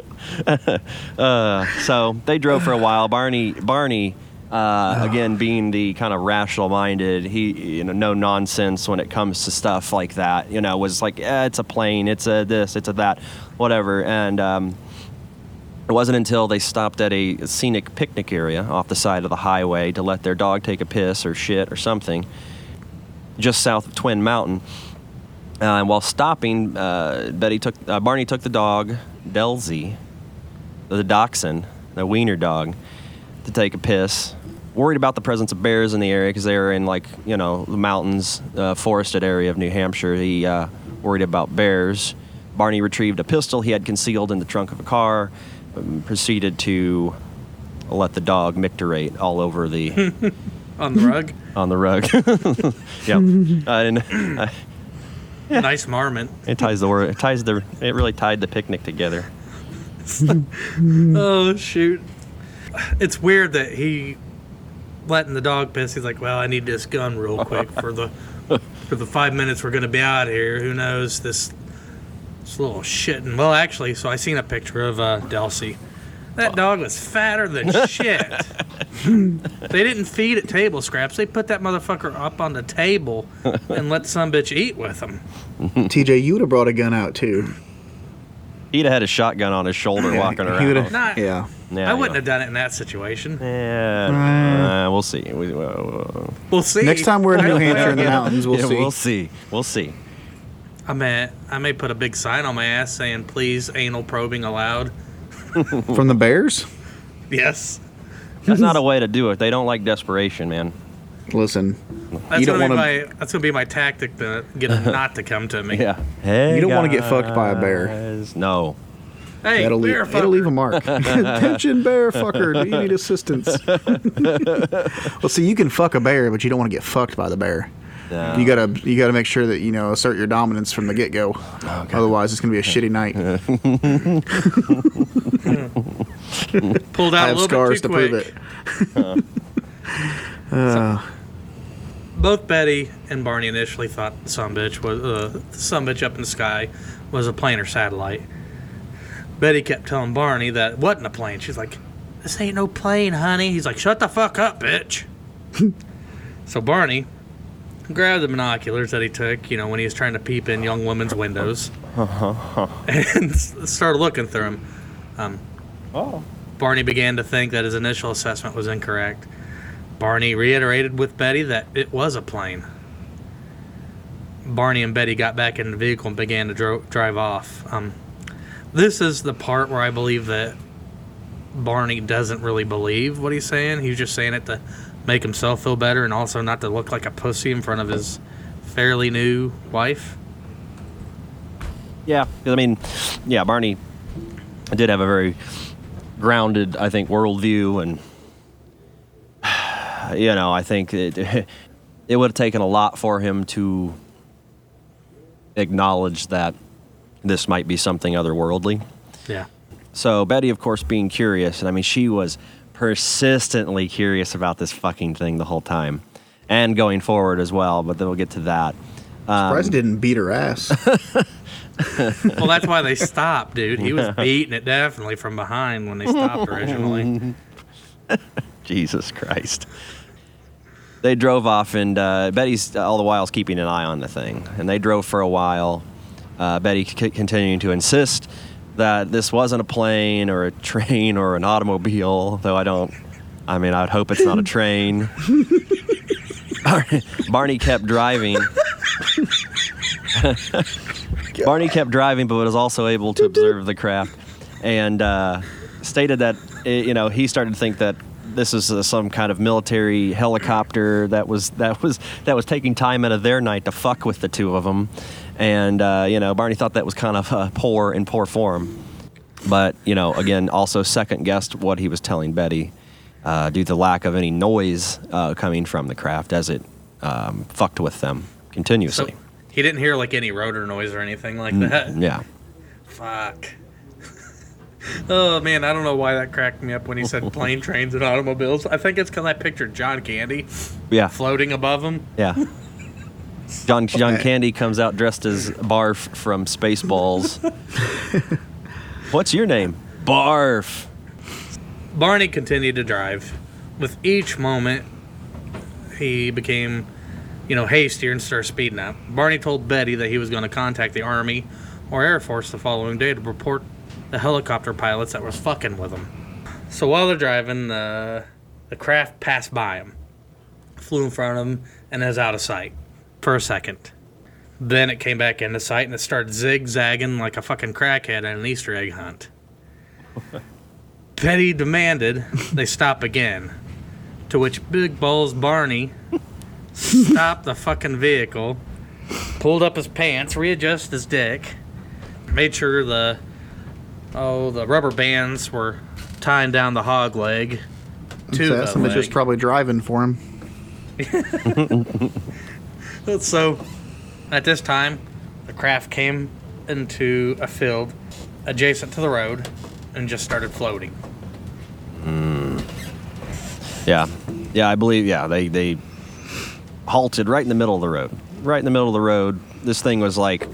uh, so they drove for a while. Barney, Barney, uh, again being the kind of rational-minded, he you know no nonsense when it comes to stuff like that. You know, was like, eh, it's a plane, it's a this, it's a that, whatever. And um, It wasn't until they stopped at a scenic picnic area off the side of the highway to let their dog take a piss or shit or something, just south of Twin Mountain. Uh, and while stopping, uh, Betty took uh, Barney took the dog, Delzy, the dachshund, the wiener dog, to take a piss. Worried about the presence of bears in the area because they were in, like, you know, the mountains, uh, forested area of New Hampshire. He uh, worried about bears. Barney retrieved a pistol he had concealed in the trunk of a car, proceeded to let the dog micturate all over the... on the rug? On the rug. Yeah. I didn't, I, yeah. Nice marmot. It ties the word. It ties the. It really tied the picnic together. Oh, shoot. It's weird that he letting the dog piss. He's like, well, I need this gun real quick for the for the five minutes we're going to be out here. Who knows? This... It's a little shitting. Well, actually, so I seen a picture of uh, Delcy. That dog was fatter than shit. They didn't feed at table scraps. They put that motherfucker up on the table and let some bitch eat with him. T J, you would have brought a gun out, too. He'd have had a shotgun on his shoulder, yeah, walking around. Not, yeah. yeah. I wouldn't have done it in that situation. Yeah. Uh, uh, we'll see. We, uh, we'll see. Next time we're in New Hampshire in the mountains, we'll yeah, see. We'll see. We'll see. I may, I may put a big sign on my ass saying, please, anal probing allowed. From the bears? Yes. That's not a way to do it. They don't like desperation, man. Listen. That's going wanna... to be my tactic to get them not to come to me. Yeah. Hey, you don't want to get fucked by a bear. No. Hey, that'll bear leave, fucker. It'll leave a mark. Attention, bear fucker. Do you need assistance? Well, see, you can fuck a bear, but you don't want to get fucked by the bear. No. You gotta, you gotta make sure that you know assert your dominance from the get go. Oh, otherwise, it's gonna be a shitty night. Pulled out I have a little scars bit too quick. To prove it. uh. So, both Betty and Barney initially thought the sumbitch was uh, the sumbitch up in the sky was a plane or satellite. Betty kept telling Barney that it wasn't a plane. She's like, "This ain't no plane, honey." He's like, "Shut the fuck up, bitch." So Barney grabbed the binoculars that he took, you know, when he was trying to peep in young women's windows, and started looking through them. Um, oh. Barney began to think that his initial assessment was incorrect. Barney reiterated with Betty that it was a plane. Barney and Betty got back in the vehicle and began to dro- drive off. Um, this is the part where I believe that Barney doesn't really believe what he's saying. He's just saying it to make himself feel better and also not to look like a pussy in front of his fairly new wife. Yeah, I mean, yeah, Barney did have a very grounded, I think, worldview, and, you know, I think it, it would have taken a lot for him to acknowledge that this might be something otherworldly. Yeah. So Betty, of course, being curious, and I mean, she was persistently curious about this fucking thing the whole time, and going forward as well, but then we'll get to that. Um, Surprised didn't beat her ass. Well, that's why they stopped, dude. He was beating it definitely from behind when they stopped originally. Jesus Christ. They drove off, and uh, Betty's all the while keeping an eye on the thing, and they drove for a while, uh, Betty c- continuing to insist that this wasn't a plane or a train or an automobile, though I don't, I mean, I'd hope it's not a train. Barney kept driving. Barney kept driving, but was also able to observe the craft, and uh, stated that, it, you know, he started to think that this is uh, some kind of military helicopter that was that was that was taking time out of their night to fuck with the two of them. And, uh, you know, Barney thought that was kind of uh, poor in poor form. But, you know, again, also second-guessed what he was telling Betty uh, due to lack of any noise uh, coming from the craft as it um, fucked with them continuously. So he didn't hear, like, any rotor noise or anything like that? Mm, yeah. Fuck. Oh, man, I don't know why that cracked me up when he said plane, trains, and automobiles. I think it's because I pictured John Candy yeah. floating above him. Yeah. John John Candy comes out dressed as Barf from Spaceballs. What's your name? Barf. Barney continued to drive. With each moment, he became, you know, hastier and started speeding up. Barney told Betty that he was going to contact the Army or Air Force the following day to report the helicopter pilots that was fucking with them. So while they're driving, the the craft passed by them, flew in front of them, and is out of sight for a second. Then it came back into sight, and it started zigzagging like a fucking crackhead at an Easter egg hunt. Betty demanded they stop again, to which Big Balls Barney stopped the fucking vehicle, pulled up his pants, readjusted his dick, made sure the oh the rubber bands were tying down the hog leg to so the leg. Somebody's just probably driving for him. So... At this time, the craft came into a field adjacent to the road and just started floating. Mm. Yeah. Yeah, I believe, yeah, they, they halted right in the middle of the road. Right in the middle of the road. This thing was like,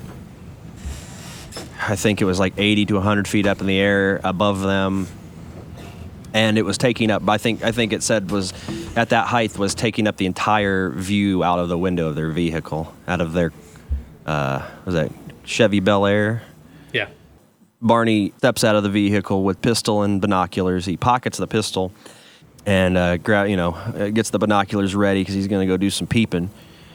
I think it was like eighty to one hundred feet up in the air above them. And it was taking up, I think I think it said was at that height was taking up the entire view out of the window of their vehicle, out of their, uh, was that Chevy Bel Air? Yeah. Barney steps out of the vehicle with pistol and binoculars. He pockets the pistol and, uh, gra- you know, gets the binoculars ready because he's going to go do some peeping.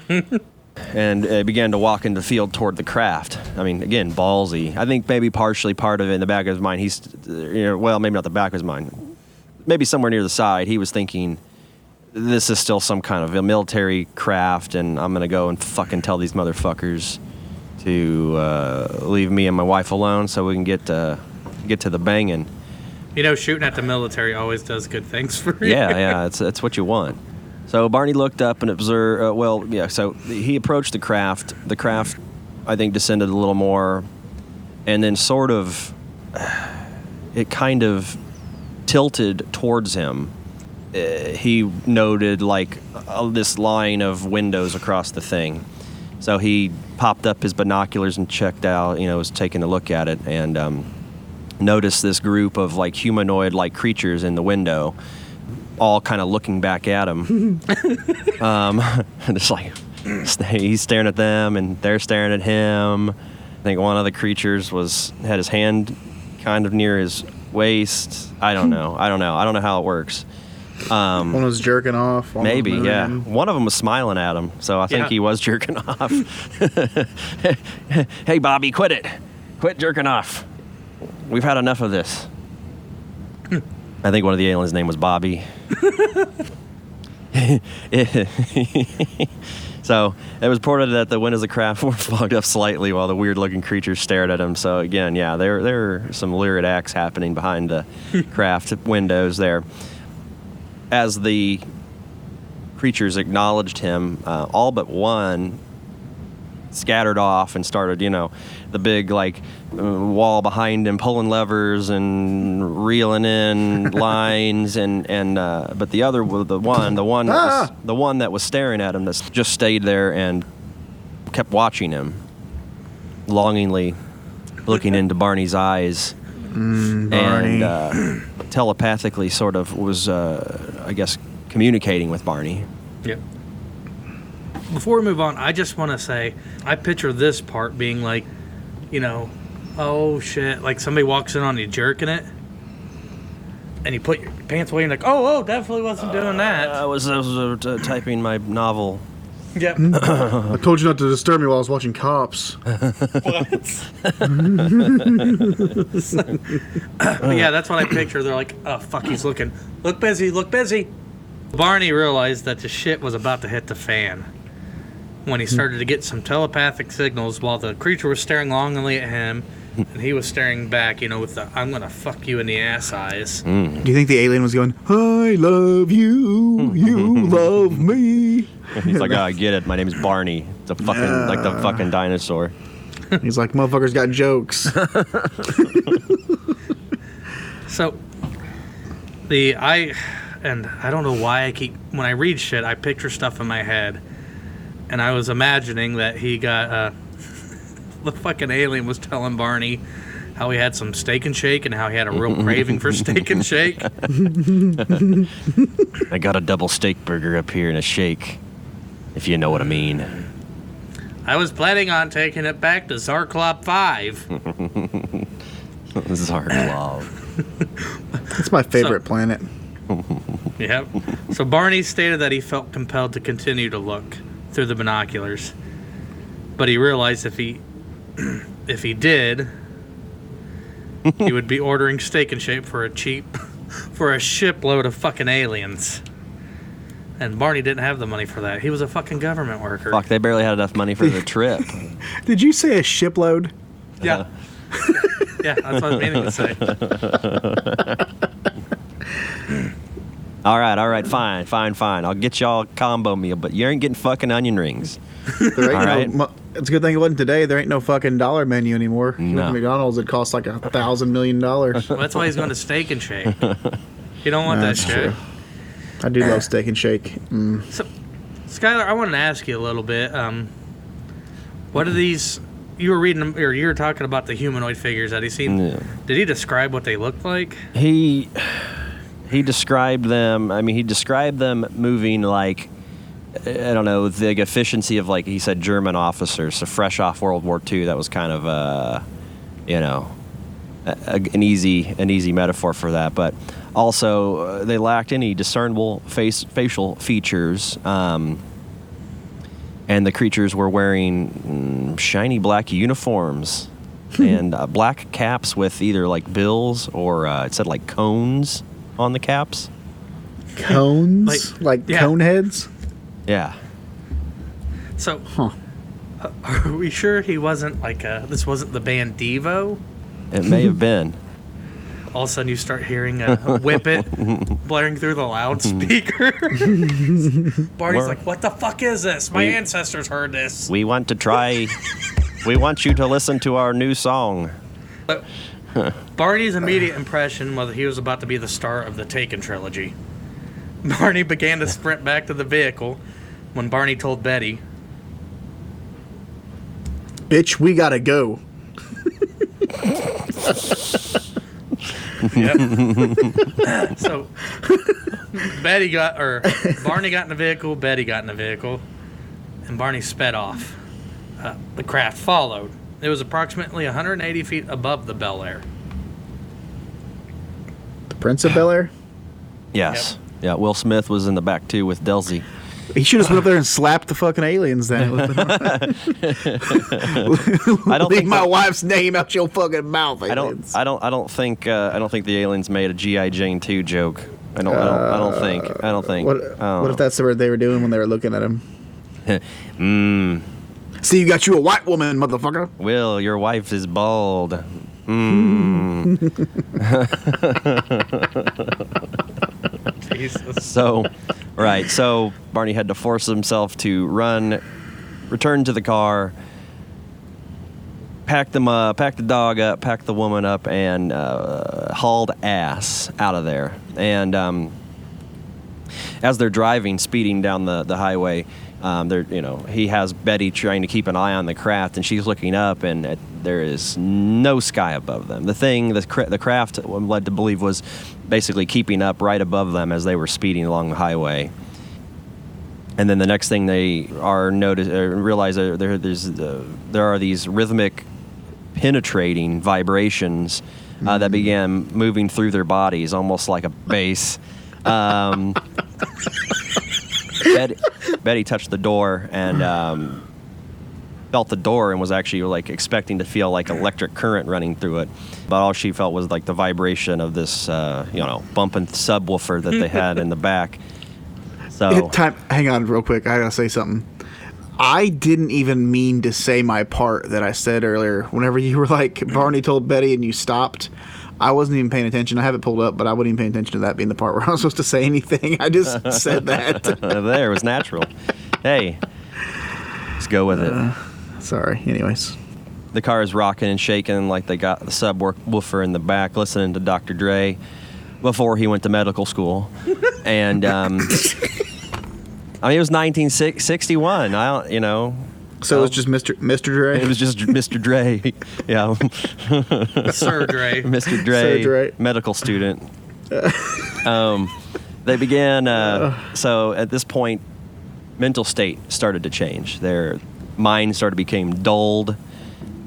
And uh, began to walk into the field toward the craft. I mean, again, ballsy. I think maybe partially part of it in the back of his mind. He's, you know, well, maybe not the back of his mind. Maybe somewhere near the side, he was thinking, this is still some kind of a military craft, and I'm going to go and fucking tell these motherfuckers to uh, leave me and my wife alone so we can get to, get to the banging. You know, shooting at the military always does good things for you. Yeah, yeah, it's, it's what you want. So Barney looked up and observed, uh, well, yeah, so he approached the craft. The craft, I think, descended a little more, and then sort of, it kind of... tilted towards him. Uh, he noted like uh, this line of windows across the thing. So he popped up his binoculars and checked out, you know, was taking a look at it and um, noticed this group of like humanoid-like creatures in the window, all kind of looking back at him. um, just like, he's staring at them and they're staring at him. I think one of the creatures was had his hand kind of near his waist. I don't know. I don't know. I don't know how it works. Um, one was jerking off. One maybe, yeah. One of them was smiling at him, so I think yeah. he was jerking off. Hey, Bobby, quit it. Quit jerking off. We've had enough of this. I think one of the aliens' name was Bobby. So it was reported that the windows of the craft were fogged up slightly while the weird-looking creatures stared at him. So, again, yeah, there there are some lurid acts happening behind the craft windows there. As the creatures acknowledged him, uh, all but one scattered off and started, you know, the big, like, wall behind him, pulling levers and reeling in lines, and and uh, but the other, the one, the one, ah! that was, the one that was staring at him, that just stayed there and kept watching him, longingly, looking into Barney's eyes, mm, Barney. and uh, telepathically, sort of was, uh, I guess, communicating with Barney. Yep. Before we move on, I just want to say, I picture this part being like, you know. Oh, shit. Like, somebody walks in on you jerking it, and you put your pants away, and you're like, oh, oh, definitely wasn't doing uh, that. I was, I was uh, t- typing my novel. Yep. I told you not to disturb me while I was watching Cops. What? So, uh, yeah, that's what I picture. They're like, oh, fuck, he's looking. Look busy, look busy. Barney realized that the shit was about to hit the fan when he started to get some telepathic signals while the creature was staring longingly at him. And he was staring back, you know, with the I'm going to fuck you in the ass eyes. Mm. Do you think the alien was going, I love you, you love me? He's like, oh, I get it. My name's Barney. It's a fucking, yeah. like the fucking dinosaur. He's like, motherfucker's got jokes. So, the, I, and I don't know why I keep, when I read shit, I picture stuff in my head. And I was imagining that he got, uh, the fucking alien was telling Barney how he had some steak and shake and how he had a real craving for steak and shake. I got a double steak burger up here and a shake, if you know what I mean. I was planning on taking it back to Zarklop five. Zarklov. That's my favorite so, planet. Yep. So Barney stated that he felt compelled to continue to look through the binoculars, but he realized if he if he did, he would be ordering steak and shape for a cheap for a shipload of fucking aliens. And Barney didn't have the money for that. He was a fucking government worker. Fuck, they barely had enough money for the trip. Did you say a shipload? Yeah. Uh. Yeah, that's what I was meaning to say. All right, all right, fine, fine, fine. I'll get y'all a combo meal, but you ain't getting fucking onion rings. There ain't all right? No, it's a good thing it wasn't today. There ain't no fucking dollar menu anymore. No. At McDonald's, it costs like a thousand million dollars. Well, that's why he's going to Steak and Shake. You don't want no, that shit. True. I do love Steak and Shake. Mm. So, Skylar, I wanted to ask you a little bit. Um, what are these? You were reading, or you were talking about the humanoid figures that he seen. Yeah. Did he describe what they looked like? He he described them. I mean, he described them moving like, I don't know, the efficiency of, like he said, German officers. So fresh off World War Two, that was kind of uh, you know, a, a, an easy an easy metaphor for that, but. Also, uh, they lacked any discernible face facial features, um, and the creatures were wearing mm, shiny black uniforms and uh, black caps with either like bills or uh, it said like cones on the caps. Cones, like, like yeah. cone heads. Yeah. So, huh. uh, are we sure he wasn't like a, this wasn't the band Devo? It may have been. All of a sudden, you start hearing a whip it blaring through the loudspeaker. Barney's We're, like, what the fuck is this? My we, ancestors heard this. We want to try, we want you to listen to our new song. But Barney's immediate impression was that he was about to be the star of the Taken trilogy. Barney began to sprint back to the vehicle when Barney told Betty, "Bitch, we gotta go." Yep. So Betty got, or Barney got in the vehicle, Betty got in the vehicle, and Barney sped off. Uh, the craft followed. It was approximately one hundred eighty feet above the Bel Air. The Prince of Bel Air? Yes. Yep. Yeah, Will Smith was in the back too with Delzy. He should have went up there and slapped the fucking aliens then. I don't Leave think my that, wife's name out your fucking mouth. Aliens. I don't. I don't. I don't think. Uh, I don't think the aliens made a G I Jane two joke. I don't. Uh, I, don't I don't think. I don't think. What, oh. what if that's what they were doing when they were looking at him? mm. See, you got you a white woman, motherfucker. Will, your wife is bald. Mm. Jesus. So. Right, so Barney had to force himself to run, return to the car, pack them up, pack the dog up, pack the woman up, and uh, hauled ass out of there. And um, as they're driving, speeding down the the highway, um, they're you know he has Betty trying to keep an eye on the craft, and she's looking up, and uh, there is no sky above them. The thing, the cra- the craft, I'm led to believe was. Basically keeping up right above them as they were speeding along the highway. And then the next thing they are notice, realize there there's uh, there are these rhythmic, penetrating vibrations uh, mm-hmm. that began moving through their bodies, almost like a bass. Um, Betty, Betty touched the door and um, felt the door and was actually like expecting to feel like electric current running through it. But all she felt was like the vibration of this, uh, you know, bumping subwoofer that they had in the back. So, Time, hang on real quick. I gotta say something. I didn't even mean to say my part that I said earlier. Whenever you were like, Barney told Betty and you stopped, I wasn't even paying attention. I have it pulled up, but I wasn't even paying attention to that being the part where I was supposed to say anything. I just said that. There, it was natural. Hey, let's go with it. Uh, sorry. Anyways. The car is rocking and shaking like they got the subwoofer in the back listening to Doctor Dre before he went to medical school. And, um, I mean, it was nineteen sixty-one. I don't, you know. So um, it was just Mister Mister Dre? It was just Mister Dre. Yeah. Sir Dre. Mister Dre, Sir Dre. Medical student. um, they began, uh, so at this point, mental state started to change. Their mind started to become dulled.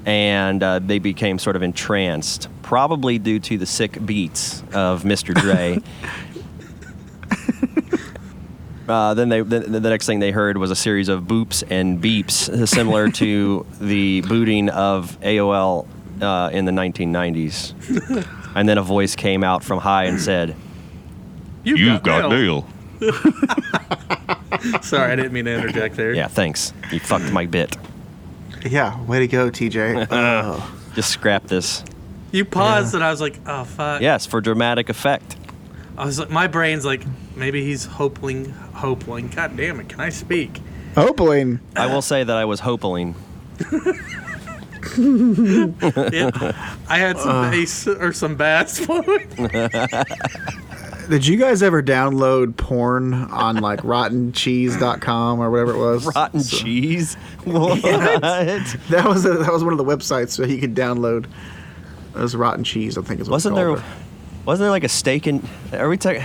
and uh, they became sort of entranced, probably due to the sick beats of Mister Dre. uh, then they the, the next thing they heard was a series of boops and beeps, similar to the booting of A O L uh, in the nineteen nineties. And then a voice came out from high and said, You've, You've got, got Dale. Sorry, I didn't mean to interject there. Yeah, thanks. You fucked my bit. Yeah, way to go, T J. Oh. Just scrap this. You paused, yeah. And I was like, oh, fuck. Yes, for dramatic effect. I was like, my brain's like, maybe he's hopeling, hopeling. God damn it, can I speak? Hopeling. I will say that I was hopeling. Yeah, I had some uh. bass or some bass for it. Did you guys ever download porn on like rotten cheese dot com or whatever it was? Rotten so. Cheese? What? That was a, that was one of the websites that you could download. It was Rotten Cheese, I think is what wasn't there, there. Wasn't there like a steak and are we talking?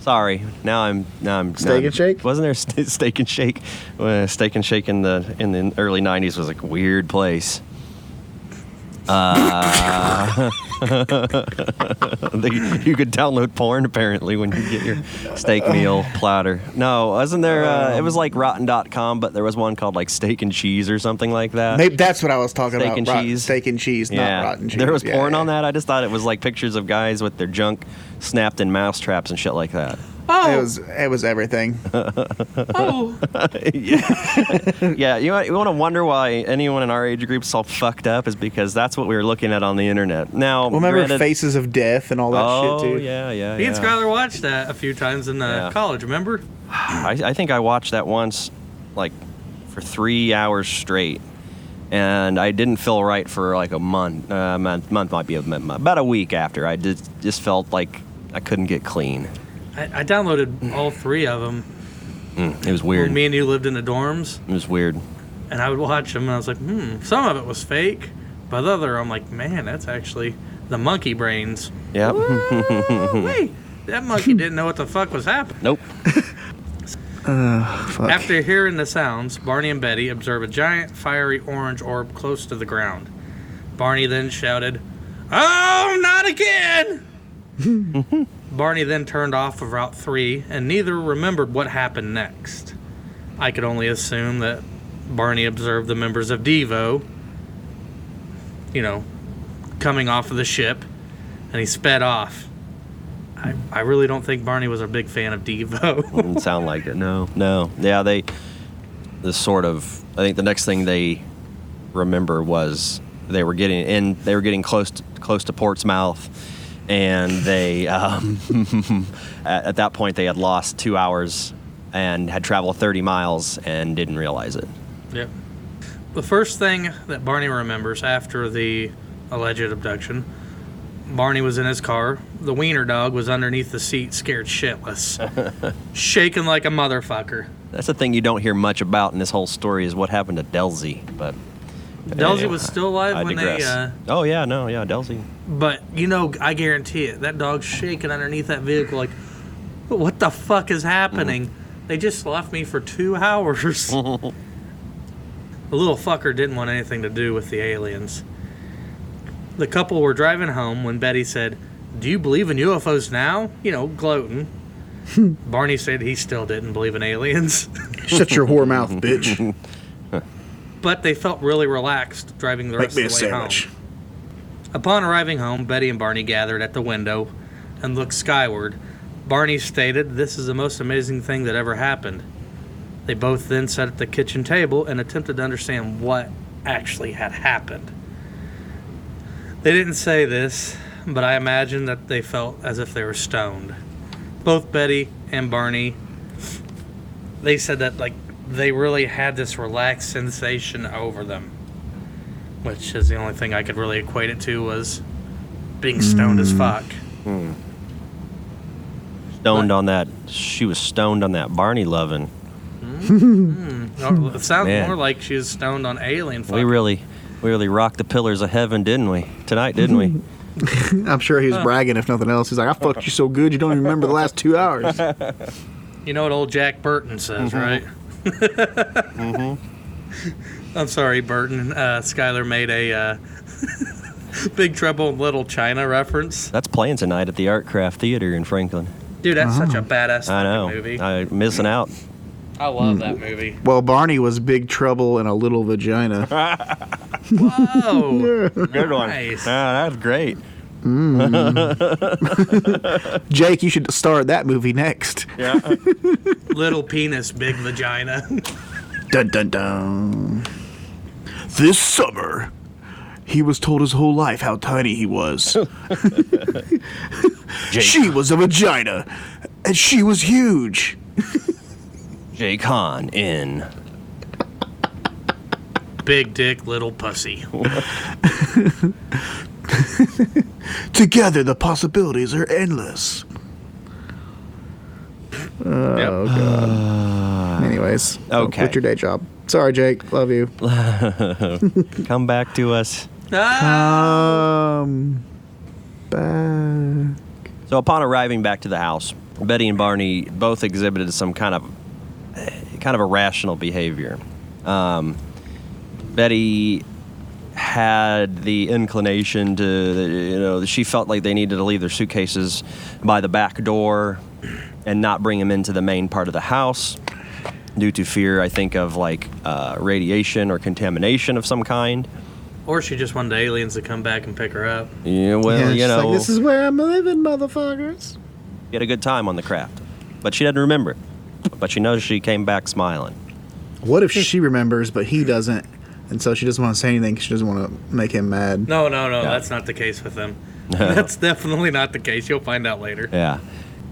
Sorry, now I'm now I'm steak now and I'm, shake. Wasn't there st- steak and shake? Uh, steak and shake in the in the early nineties was like a weird place. Uh, the, you could download porn apparently when you get your steak meal platter. No, wasn't there? Uh, it was like rotten dot com, but there was one called like Steak and Cheese or something like that. Maybe that's what I was talking steak about. And Rot- cheese. Steak and Cheese, not yeah. Rotten Cheese. There was yeah, porn yeah. on that. I just thought it was like pictures of guys with their junk snapped in mousetraps and shit like that. Oh. It was it was everything. Oh. Yeah. Yeah, you, you want to wonder why anyone in our age group's all fucked up is because that's what we were looking at on the internet. Now, well, remember granted, Faces of Death and all that oh, shit, too? Oh, yeah, yeah, Me yeah. and Skylar watched that a few times in uh, yeah. college, remember? I, I think I watched that once, like, for three hours straight. And I didn't feel right for, like, a month. Uh, month, month might be a, about a week after. I just, just felt like I couldn't get clean. I downloaded all three of them. Mm, it was weird. When me and you lived in the dorms. It was weird. And I would watch them, and I was like, hmm, some of it was fake. But the other, I'm like, man, that's actually the monkey brains. Yep. Wait, that monkey didn't know what the fuck was happening. Nope. uh, fuck. After hearing the sounds, Barney and Betty observe a giant, fiery orange orb close to the ground. Barney then shouted, "Oh, not again!" Barney then turned off of Route three, and neither remembered what happened next. I could only assume that Barney observed the members of Devo, you know, coming off of the ship, and he sped off. I, I really don't think Barney was a big fan of Devo. Didn't sound like it, no. No. Yeah, they, the sort of, I think the next thing they remember was they were getting in, they were getting close to, close to Portsmouth. And they, um, at, at that point, they had lost two hours and had traveled thirty miles and didn't realize it. Yep. The first thing that Barney remembers after the alleged abduction, Barney was in his car. The wiener dog was underneath the seat, scared shitless, shaking like a motherfucker. That's the thing you don't hear much about in this whole story is what happened to Delzy, but... Delzy was still alive I when digress. they... Uh, oh, yeah, no, yeah, Delzy. But, you know, I guarantee it. That dog's shaking underneath that vehicle like, what the fuck is happening? Mm-hmm. They just left me for two hours. The little fucker didn't want anything to do with the aliens. The couple were driving home when Betty said, "Do you believe in U F Os now?" You know, gloating. Barney said he still didn't believe in aliens. Shut your whore mouth, bitch. But they felt really relaxed driving the rest Make me of the way a sandwich. home. Upon arriving home, Betty and Barney gathered at the window and looked skyward. Barney stated, "This is the most amazing thing that ever happened." They both then sat at the kitchen table and attempted to understand what actually had happened. They didn't say this, but I imagine that they felt as if they were stoned. Both Betty and Barney, they said that, like, they really had this relaxed sensation over them, which is the only thing I could really equate it to was being stoned mm. as fuck. Mm. Stoned but, on that. She was stoned on that Barney loving. Mm, mm. It sounds Man. more like she was stoned on alien fucking. We really, we really rocked the pillars of heaven, didn't we? Tonight, didn't we? I'm sure he was bragging, if nothing else. He's like, "I fucked you so good, you don't even remember the last two hours." You know what old Jack Burton says, mm-hmm. right? Mm-hmm. I'm sorry, Burton. Uh, Skylar made a uh, Big Trouble in Little China reference. That's playing tonight at the Artcraft Theater in Franklin. Dude, that's oh. such a badass I know. movie. I'm missing out. I love that movie. Well, Barney was Big Trouble in a Little Vagina. Whoa. Good one. Nice. Yeah, that's great. Mm. Jake, you should star in that movie next. Yeah. Little Penis, Big Vagina. Dun, dun, dun. This summer, he was told his whole life how tiny he was. She was a vagina, and she was huge. Jake Hahn in Big Dick, Little Pussy. Together, the possibilities are endless. Oh, yep. God. Uh, Anyways, okay. Quit your day job. Sorry, Jake. Love you. Come back to us. Come back. So upon arriving back to the house, Betty and Barney both exhibited some kind of kind of irrational behavior. Um, Betty had the inclination to, you know, she felt like they needed to leave their suitcases by the back door and not bring them into the main part of the house due to fear, I think, of, like, uh, radiation or contamination of some kind. Or she just wanted aliens to come back and pick her up. Yeah, well, yeah, you she's know. Like, this is where I'm living, motherfuckers. She had a good time on the craft, but she doesn't remember. But she knows she came back smiling. What if she remembers, but he doesn't, and so she doesn't want to say anything because she doesn't want to make him mad? No, no, no, yeah. That's not the case with him. No. That's definitely not the case. You'll find out later. Yeah.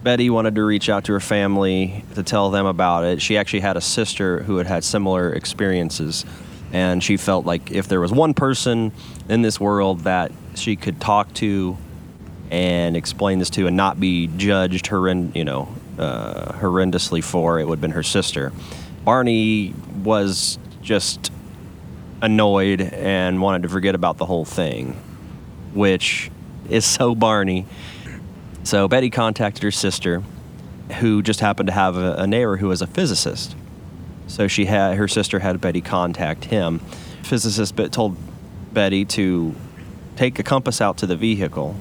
Betty wanted to reach out to her family to tell them about it. She actually had a sister who had had similar experiences, and she felt like if there was one person in this world that she could talk to and explain this to and not be judged horrend- you know, uh, horrendously for, it would have been her sister. Barney was just annoyed and wanted to forget about the whole thing, which is so Barney. So Betty contacted her sister, who just happened to have a, a neighbor who was a physicist. So she had her sister had Betty contact him. Physicist told Betty to take a compass out to the vehicle.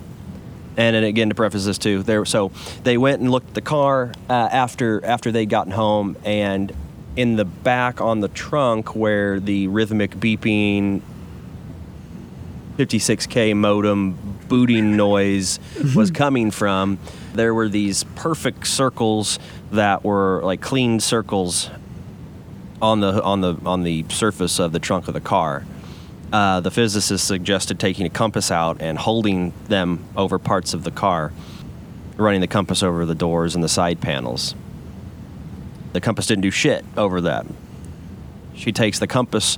And then again, to preface this too, there. So they went and looked at the car uh, after after they'd gotten home, and in the back on the trunk where the rhythmic beeping fifty-six K modem booting noise was coming from, there were these perfect circles that were like clean circles on the on the on the surface of the trunk of the car. Uh, the physicist suggested taking a compass out and holding them over parts of the car, running the compass over the doors and the side panels. The compass didn't do shit over that. She takes the compass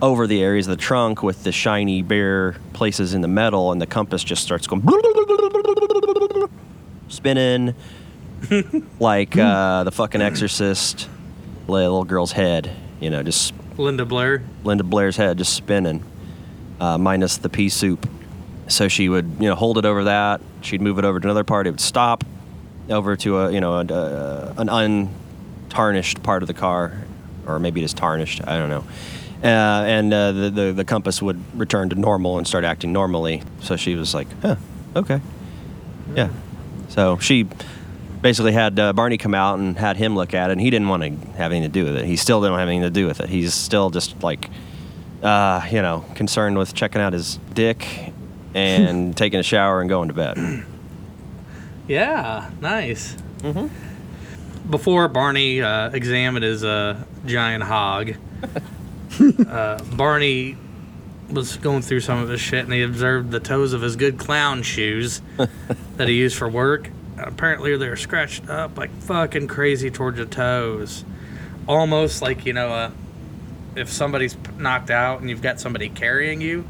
over the areas of the trunk with the shiny bare places in the metal, and the compass just starts going spinning like uh, the fucking Exorcist, little girl's head, you know, just Linda Blair, Linda Blair's head just spinning, uh, minus the pea soup. So she would, you know, hold it over that. She'd move it over to another part. It would stop over to a, you know, a, a, an untarnished part of the car, or maybe it is tarnished. I don't know. Uh, and uh, the, the the compass would return to normal and start acting normally. So she was like, huh, okay. Yeah. So she basically had uh, Barney come out and had him look at it, and he didn't want to have anything to do with it. He still didn't have anything to do with it. He's still just like, uh, you know, concerned with checking out his dick and taking a shower and going to bed. Yeah, nice. Mm-hmm. Before Barney uh, examined his uh, giant hog, Uh, Barney was going through some of his shit, and he observed the toes of his good clown shoes that he used for work. Apparently, they were scratched up like fucking crazy towards the toes. Almost like, you know, uh, if somebody's knocked out and you've got somebody carrying you,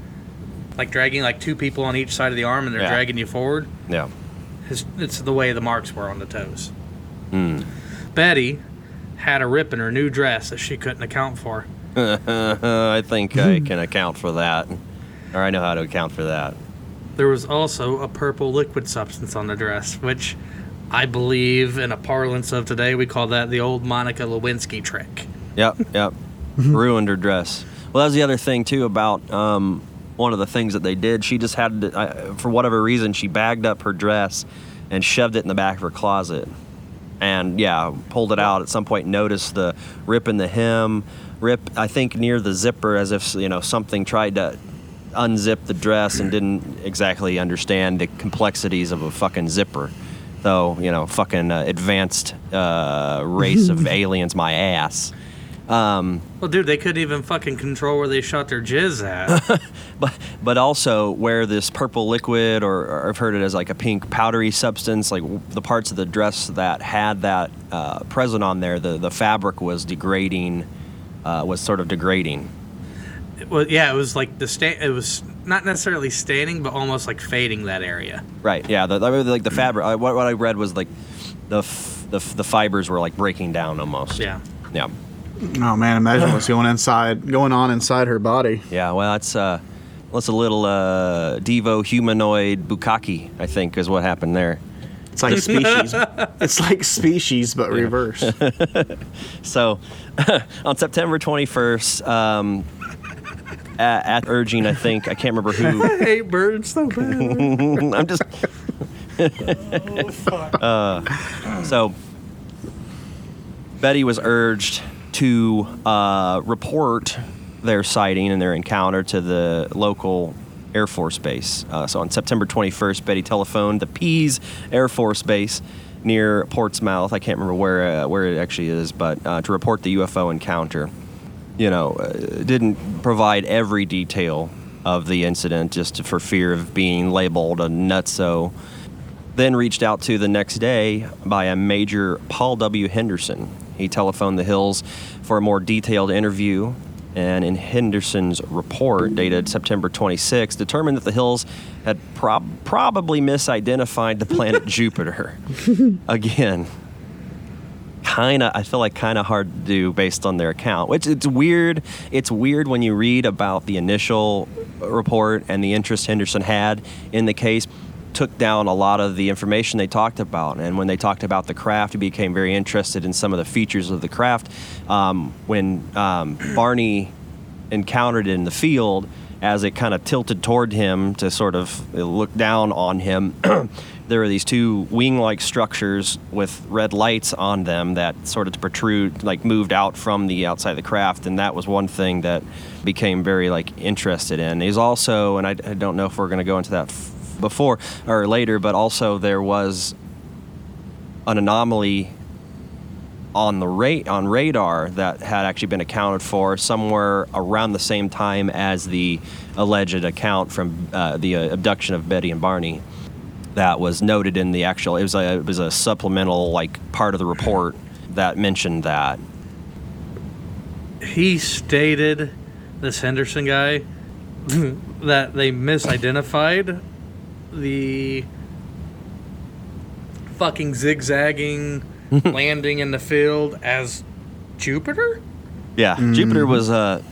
like dragging like two people on each side of the arm, and they're yeah. dragging you forward. Yeah. It's, it's the way the marks were on the toes. Mm. Betty had a rip in her new dress that she couldn't account for. I think I can account for that. Or I know how to account for that. There was also a purple liquid substance on the dress, which I believe in a parlance of today, we call that the old Monica Lewinsky trick. Yep, yep. ruined her dress. Well, that was the other thing, too, about um, one of the things that they did. She just had, to, uh, for whatever reason, she bagged up her dress and shoved it in the back of her closet. And, yeah, pulled it out at some point, noticed the rip in the hem, rip, I think, near the zipper, as if, you know, something tried to unzip the dress and didn't exactly understand the complexities of a fucking zipper. Though, you know, fucking uh, advanced uh, race of aliens, my ass. Um, well, dude, they couldn't even fucking control where they shot their jizz at. but but also where this purple liquid, or, or I've heard it as like a pink powdery substance, like the parts of the dress that had that uh, present on there, the, the fabric was degrading, uh, was sort of degrading. Well, yeah, it was like the sta- it was not necessarily staining, but almost like fading that area. Right. Yeah. The, the, like the fabric. I, what, what I read was like the f- the f- the fibers were like breaking down almost. Yeah. Yeah. Oh man, imagine what's going inside, going on inside her body. Yeah. Well, that's uh, that's a little uh, Devo humanoid bukkake, I think, is what happened there. It's like species. It's like species, but reverse. So, on September twenty-first. Um, At, at urging, I think. I can't remember who. I hate birds so bad. I'm just... oh, fuck. Uh, so, Betty was urged to uh, report their sighting and their encounter to the local Air Force Base. Uh, so, on September twenty-first, Betty telephoned the Pease Air Force Base near Portsmouth. I can't remember where, uh, where it actually is, but uh, to report the U F O encounter. You know, uh, didn't provide every detail of the incident just to, for fear of being labeled a nutso. Then reached out to the next day by a Major Paul W. Henderson. He telephoned the Hills for a more detailed interview, and in Henderson's report dated September twenty-sixth, determined that the Hills had prob- probably misidentified the planet Jupiter. Again. Kinda, I feel like kind of hard to do based on their account, which it's weird. It's weird when you read about the initial report and the interest Henderson had in the case, took down a lot of the information they talked about. And when they talked about the craft, he became very interested in some of the features of the craft. Um, when um, Barney encountered it in the field, as it kind of tilted toward him to sort of look down on him, there are these two wing-like structures with red lights on them that sort of protrude, like moved out from the outside of the craft, and that was one thing that became very like interested in. He's also, and I, I don't know if we're going to go into that f- before or later, but also there was an anomaly on the ra- on radar that had actually been accounted for somewhere around the same time as the alleged account from uh, the uh, abduction of Betty and Barney. That was noted in the actual, it was a, it was a supplemental like part of the report that mentioned that. He stated, this Henderson guy, that they misidentified the fucking zigzagging landing in the field as Jupiter? Yeah, mm. Jupiter was uh,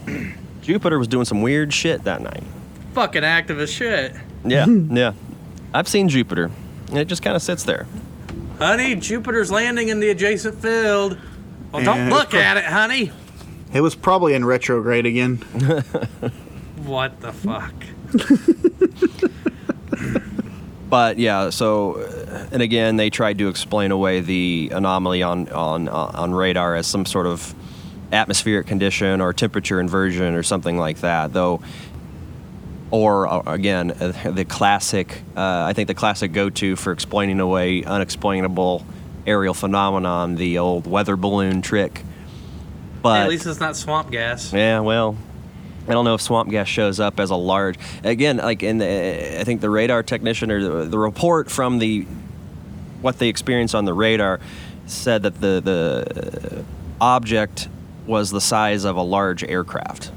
Jupiter was doing some weird shit that night. Fucking activist shit. Yeah, yeah. I've seen Jupiter, and it just kind of sits there. Honey, Jupiter's landing in the adjacent field. Well, don't look pro- at it, honey. It was probably in retrograde again. What the fuck? But, yeah, so, and again, they tried to explain away the anomaly on, on, on radar as some sort of atmospheric condition or temperature inversion or something like that, though... Or, again, the classic, uh, I think the classic go-to for explaining away unexplainable aerial phenomenon, the old weather balloon trick. But hey, at least it's not swamp gas. Yeah, well, I don't know if swamp gas shows up as a large... Again, like in the, I think the radar technician or the, the report from the what they experienced on the radar said that the the object was the size of a large aircraft.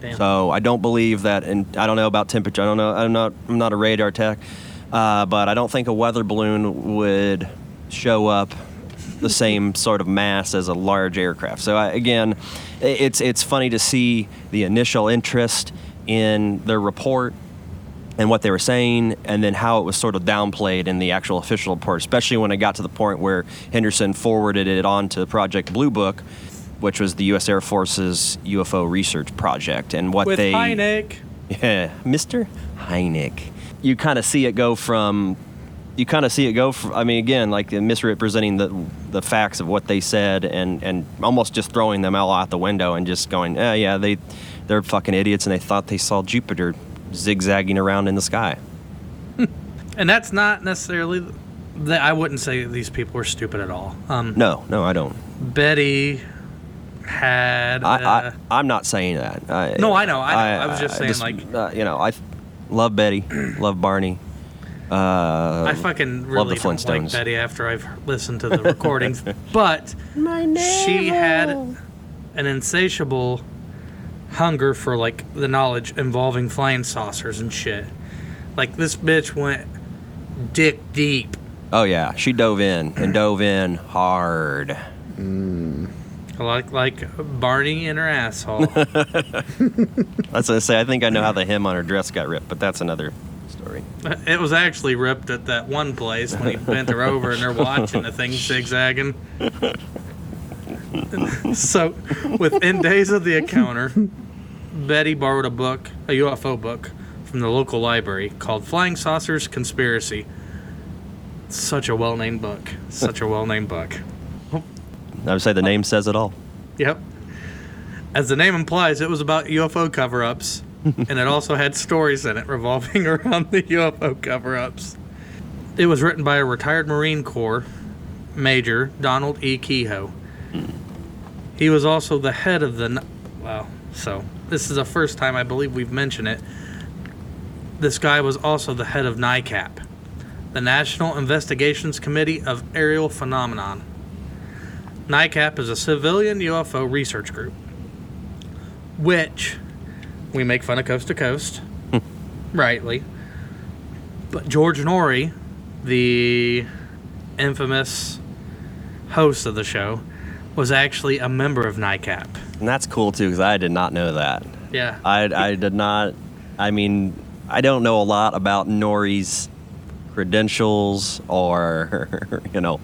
Damn. So I don't believe that, and I don't know about temperature. I don't know. I'm not. I'm not a radar tech, uh, but I don't think a weather balloon would show up the same sort of mass as a large aircraft. So I, again, it's it's funny to see the initial interest in their report and what they were saying, and then how it was sort of downplayed in the actual official report, especially when it got to the point where Henderson forwarded it on to Project Blue Book. which was the U S Air Force's U F O research project, and what With they Hynek. Yeah, Mister Hynek. You kind of see it go from. You kind of see it go. From, I mean, again, like misrepresenting the the facts of what they said, and, and almost just throwing them all out the window and just going, eh, yeah, they they're fucking idiots, and they thought they saw Jupiter zigzagging around in the sky. And that's not necessarily. The, I wouldn't say these people were stupid at all. Um, no, no, I don't. Betty had. I, I, a, I'm not saying that. I, no, I know. I, know. I, I was just saying, I just, like, uh, you know, I love Betty, love Barney. Uh, I fucking really don't like Betty after I've listened to the recordings. But My she had an insatiable hunger for, like, the knowledge involving flying saucers and shit. Like, this bitch went dick deep. Oh, yeah. She dove in and dove in hard. Mm. Like like Barney in her asshole. That's what I say. I think I know how the hem on her dress got ripped, but that's another story. It was actually ripped at that one place when he bent her over and they're watching the thing zigzagging. So within days of the encounter, Betty borrowed a book, a U F O book, from the local library called Flying Saucers Conspiracy. Such a well-named book. Such a well-named book. I would say the name says it all. Yep. As the name implies, it was about U F O cover-ups, and it also had stories in it revolving around the U F O cover-ups. It was written by a retired Marine Corps major, Donald E. Kehoe. He was also the head of the... Well, so this is the first time I believe we've mentioned it. This guy was also the head of NICAP, the National Investigations Committee of Aerial Phenomenon. NICAP is a civilian U F O research group, which we make fun of coast to coast, rightly. But George Norrie, the infamous host of the show, was actually a member of NICAP. And that's cool, too, because I did not know that. Yeah. I, I did not, I mean, I don't know a lot about Norrie's credentials or, you know,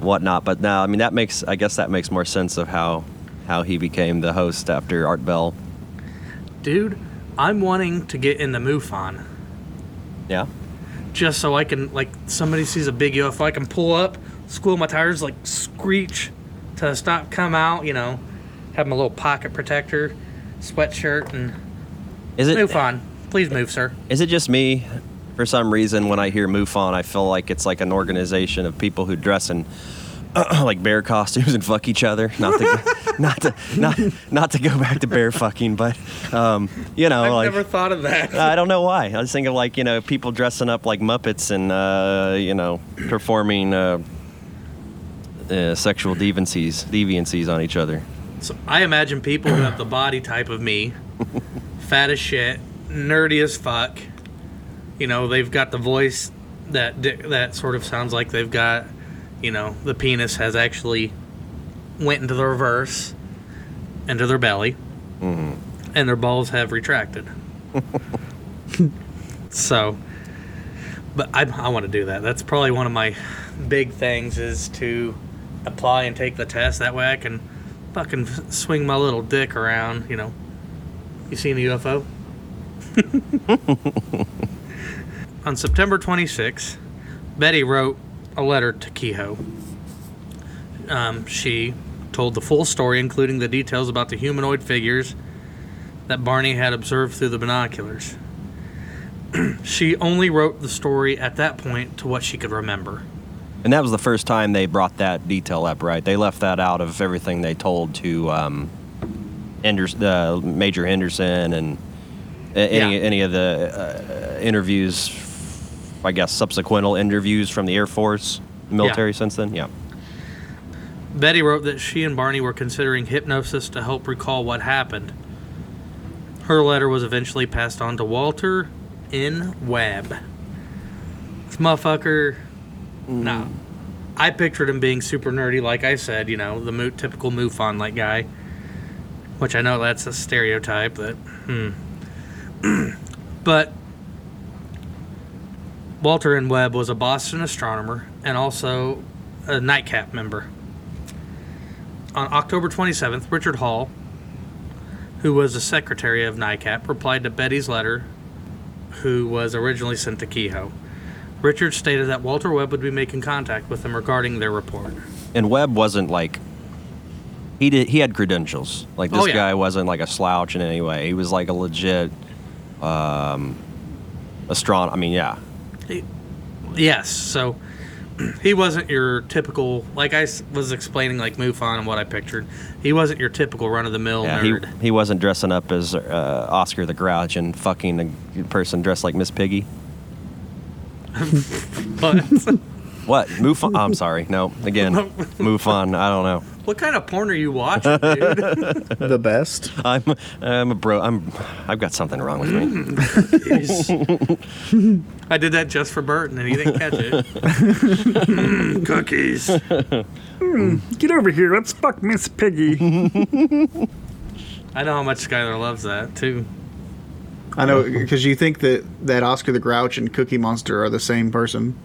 whatnot. But now, I mean, that makes, I guess that makes more sense of how, how he became the host after Art Bell. Dude, I'm wanting to get into MUFON. Yeah? Just so I can, like, somebody sees a big U F O, I can pull up, squeal my tires, like, screech to stop, come out, you know, have my little pocket protector, sweatshirt, and is it MUFON. Please move, sir. Is it just me? For some reason, when I hear MUFON, I feel like it's like an organization of people who dress in uh, like bear costumes and fuck each other. Not to, not to, not, not to go back to bear fucking, but um, you know, I've like, never thought of that. I don't know why. I was thinking like, you know, people dressing up like Muppets and uh, you know, performing uh, uh, sexual deviancies, deviancies on each other. So I imagine people who have the body type of me, fat as shit, nerdy as fuck. You know, they've got the voice that that sort of sounds like they've got, you know, the penis has actually went into the reverse, into their belly, mm-hmm. and their balls have retracted. So, but I, I want to do that. That's probably one of my big things is to apply and take the test. That way I can fucking swing my little dick around, you know. You seen a U F O? On September twenty-sixth, Betty wrote a letter to Kehoe. Um, she told the full story, including the details about the humanoid figures that Barney had observed through the binoculars. She only wrote the story at that point to what she could remember. And that was the first time they brought that detail up, right? They left that out of everything they told to um, Enders- uh, Major Henderson and any, yeah. any of the uh, interviews. I guess, subsequent interviews from the Air Force, military yeah. since then? Yeah. Betty wrote that she and Barney were considering hypnosis to help recall what happened. Her letter was eventually passed on to Walter N. Webb. This motherfucker, mm. no. Nah, I pictured him being super nerdy, like I said, you know, the mo- typical MUFON-like guy, which I know that's a stereotype, that, hmm. But... Walter N. Webb was a Boston astronomer and also a NICAP member. On October twenty-seventh, Richard Hall, who was the secretary of NICAP, replied to Betty's letter, who was originally sent to Kehoe. Richard stated that Walter Webb would be making contact with them regarding their report. And Webb wasn't like... He did. He had credentials. Like, this oh, yeah. guy wasn't like a slouch in any way. He was like a legit um, astronomer. I mean, yeah. He, yes, so... He wasn't your typical, like I was explaining, like MUFON and what I pictured. He wasn't your typical run-of-the-mill yeah, nerd. He, he wasn't dressing up as uh, Oscar the Grouch and fucking a person dressed like Miss Piggy. What? What? MUFON? I'm sorry. No, again, MUFON. I don't know. What kind of porn are you watching, dude? The best. I'm. I'm a bro. I'm. I've got something wrong with me. I did that just for Burton, and he didn't catch it. mm, cookies. Mm, get over here. Let's fuck Miss Piggy. I know how much Skylar loves that too. I know, because you think that that Oscar the Grouch and Cookie Monster are the same person.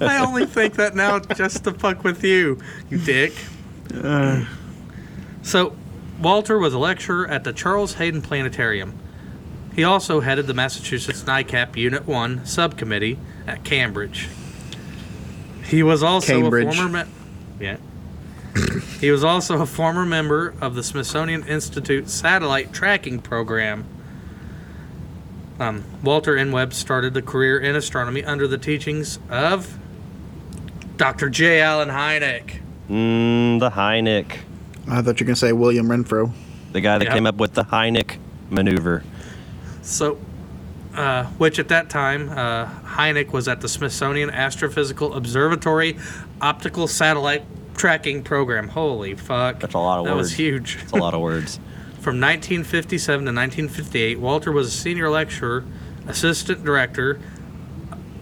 I only think that now just to fuck with you, you dick. Uh. So, Walter was a lecturer at the Charles Hayden Planetarium. He also headed the Massachusetts NICAP Unit one subcommittee at Cambridge. He was also Cambridge. a former... Me- yeah. He was also a former member of the Smithsonian Institute Satellite Tracking Program. Um, Walter N. Webb started a career in astronomy under the teachings of Doctor J. Allen Hynek. Mmm, the Hynek. I thought you were going to say William Renfro. The guy that yeah. came up with the Hynek maneuver. So, uh, which at that time, uh, Hynek was at the Smithsonian Astrophysical Observatory Optical Satellite Tracking Program. Holy fuck. That's a lot of that words. That was huge. That's a lot of words. From nineteen fifty-seven to nineteen fifty-eight, Walter was a senior lecturer, assistant director,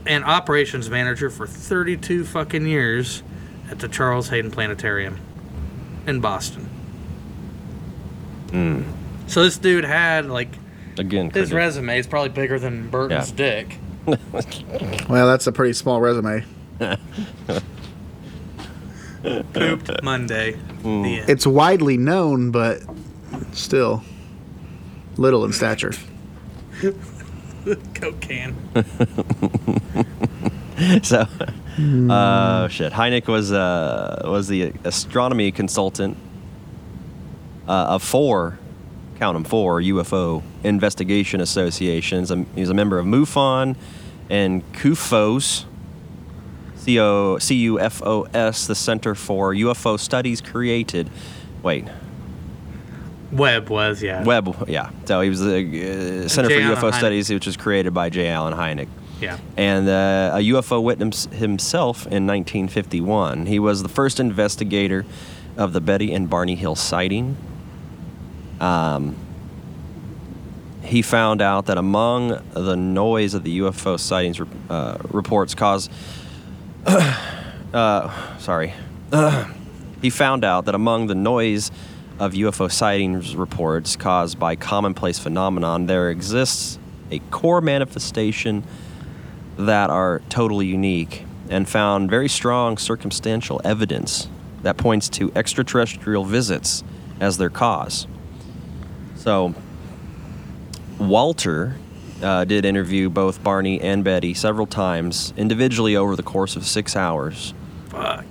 and operations manager for thirty-two fucking years at the Charles Hayden Planetarium in Boston. Mm. So this dude had, like, Again, his resume is probably bigger than Burton's yeah. dick. Well, that's a pretty small resume. Pooped Monday. Mm. The end. It's widely known, but... Still, little in stature. Coke can. So, mm. uh, shit. Hynek was uh, was the astronomy consultant uh, of four, count them four, U F O investigation associations. He was a member of MUFON and C U F O S, C U F O S, the Center for U F O Studies created. Wait. Webb was, yeah. Webb, yeah. So he was the uh, Center J. for Allen U F O Hynek. Studies, which was created by J. Allen Hynek. Yeah. And uh, a U F O witness himself in nineteen fifty-one. He was the first investigator of the Betty and Barney Hill sighting. Um, he found out that among the noise of the U F O sightings uh, reports caused... uh, sorry. Uh, he found out that among the noise... of U F O sightings reports caused by commonplace phenomenon, there exists a core manifestation that are totally unique and found very strong circumstantial evidence that points to extraterrestrial visits as their cause. So, Walter uh, did interview both Barney and Betty several times individually over the course of six hours. Fuck.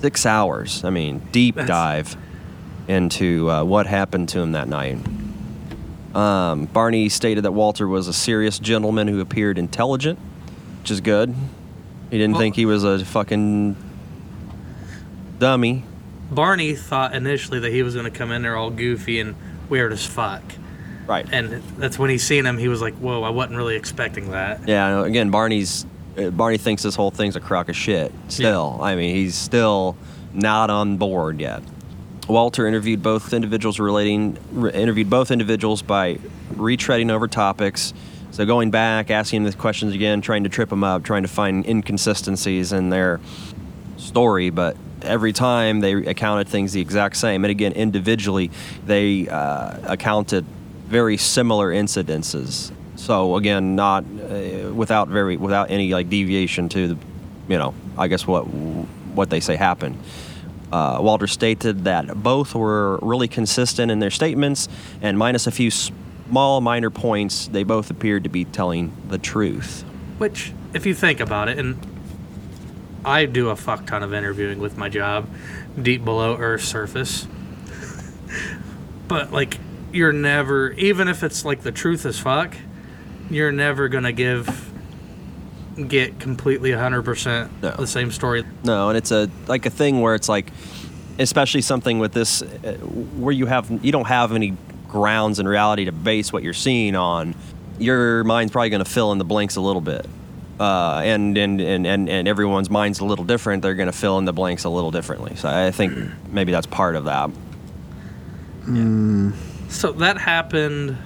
Six hours. I mean, deep That's- dive. into uh, what happened to him that night. Um, Barney stated that Walter was a serious gentleman who appeared intelligent, which is good. He didn't well, think he was a fucking dummy. Barney thought initially that he was going to come in there all goofy and weird as fuck. Right. And that's when he seen him, he was like, whoa, I wasn't really expecting that. Yeah, again, Barney's Barney thinks this whole thing's a crock of shit still. Yeah. I mean, he's still not on board yet. Walter interviewed both individuals relating re- interviewed both individuals by retreading over topics, so going back, asking the questions again, trying to trip them up, trying to find inconsistencies in their story. But every time they accounted things the exact same, and again individually they uh, accounted very similar incidences. So again, not uh, without very without any like deviation to the, you know, I guess what what they say happened. Uh, Walter stated that both were really consistent in their statements, and minus a few small minor points, they both appeared to be telling the truth. Which, if you think about it, and I do a fuck ton of interviewing with my job, deep below Earth's surface, but, like, you're never, even if it's, like, the truth as fuck, you're never going to give... get completely one hundred percent no. the same story. No, and it's a like a thing where it's like, especially something with this, where you have you don't have any grounds in reality to base what you're seeing on. Your mind's probably going to fill in the blanks a little bit, uh, and, and and and and everyone's mind's a little different. They're going to fill in the blanks a little differently. So I think maybe that's part of that. Yeah. Mm. So that happened.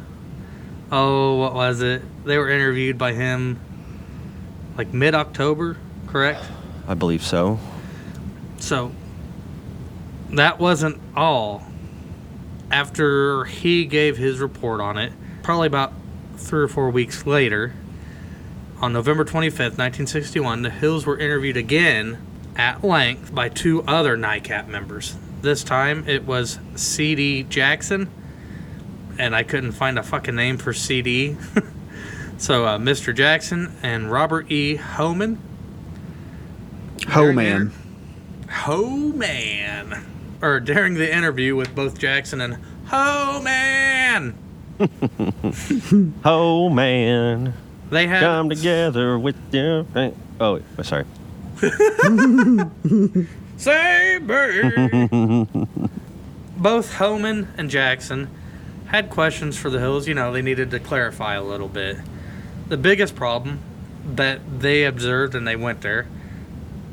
Oh, what was it? They were interviewed by him. Like mid-October, correct? I believe so. So, that wasn't all. After he gave his report on it, probably about three or four weeks later, on November twenty-fifth, nineteen sixty-one, the Hills were interviewed again at length by two other NICAP members. This time, it was C D Jackson, and I couldn't find a fucking name for C D. So, uh, Mister Jackson and Robert E. Hohman. Hohman. Hohman. Or during the interview with both Jackson and Hohman. Hohman. They had come together with their. Oh, wait, sorry. Say, bird. Both Hohman and Jackson had questions for the Hills. You know, they needed to clarify a little bit. The biggest problem that they observed, and they went there,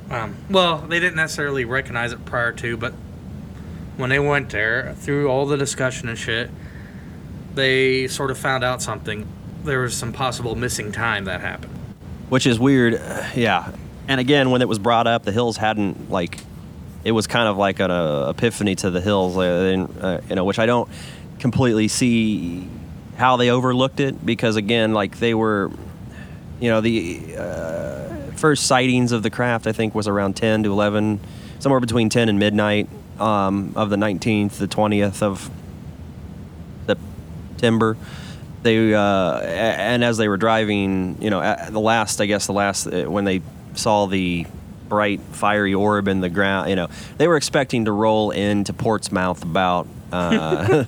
um, well, they didn't necessarily recognize it prior to, but when they went there, through all the discussion and shit, they sort of found out something. There was some possible missing time that happened. Which is weird, uh, yeah. And again, when it was brought up, the Hills hadn't, like, it was kind of like an uh, epiphany to the Hills, uh, uh, you know, which I don't completely see how they overlooked it, because again, like, they were, you know, the uh, first sightings of the craft, I think, was around ten to eleven, somewhere between ten and midnight um, of the nineteenth, the twentieth of September. They uh, and as they were driving, you know, at the last, I guess, the last when they saw the bright fiery orb in the ground, you know, they were expecting to roll into Portsmouth about. Uh,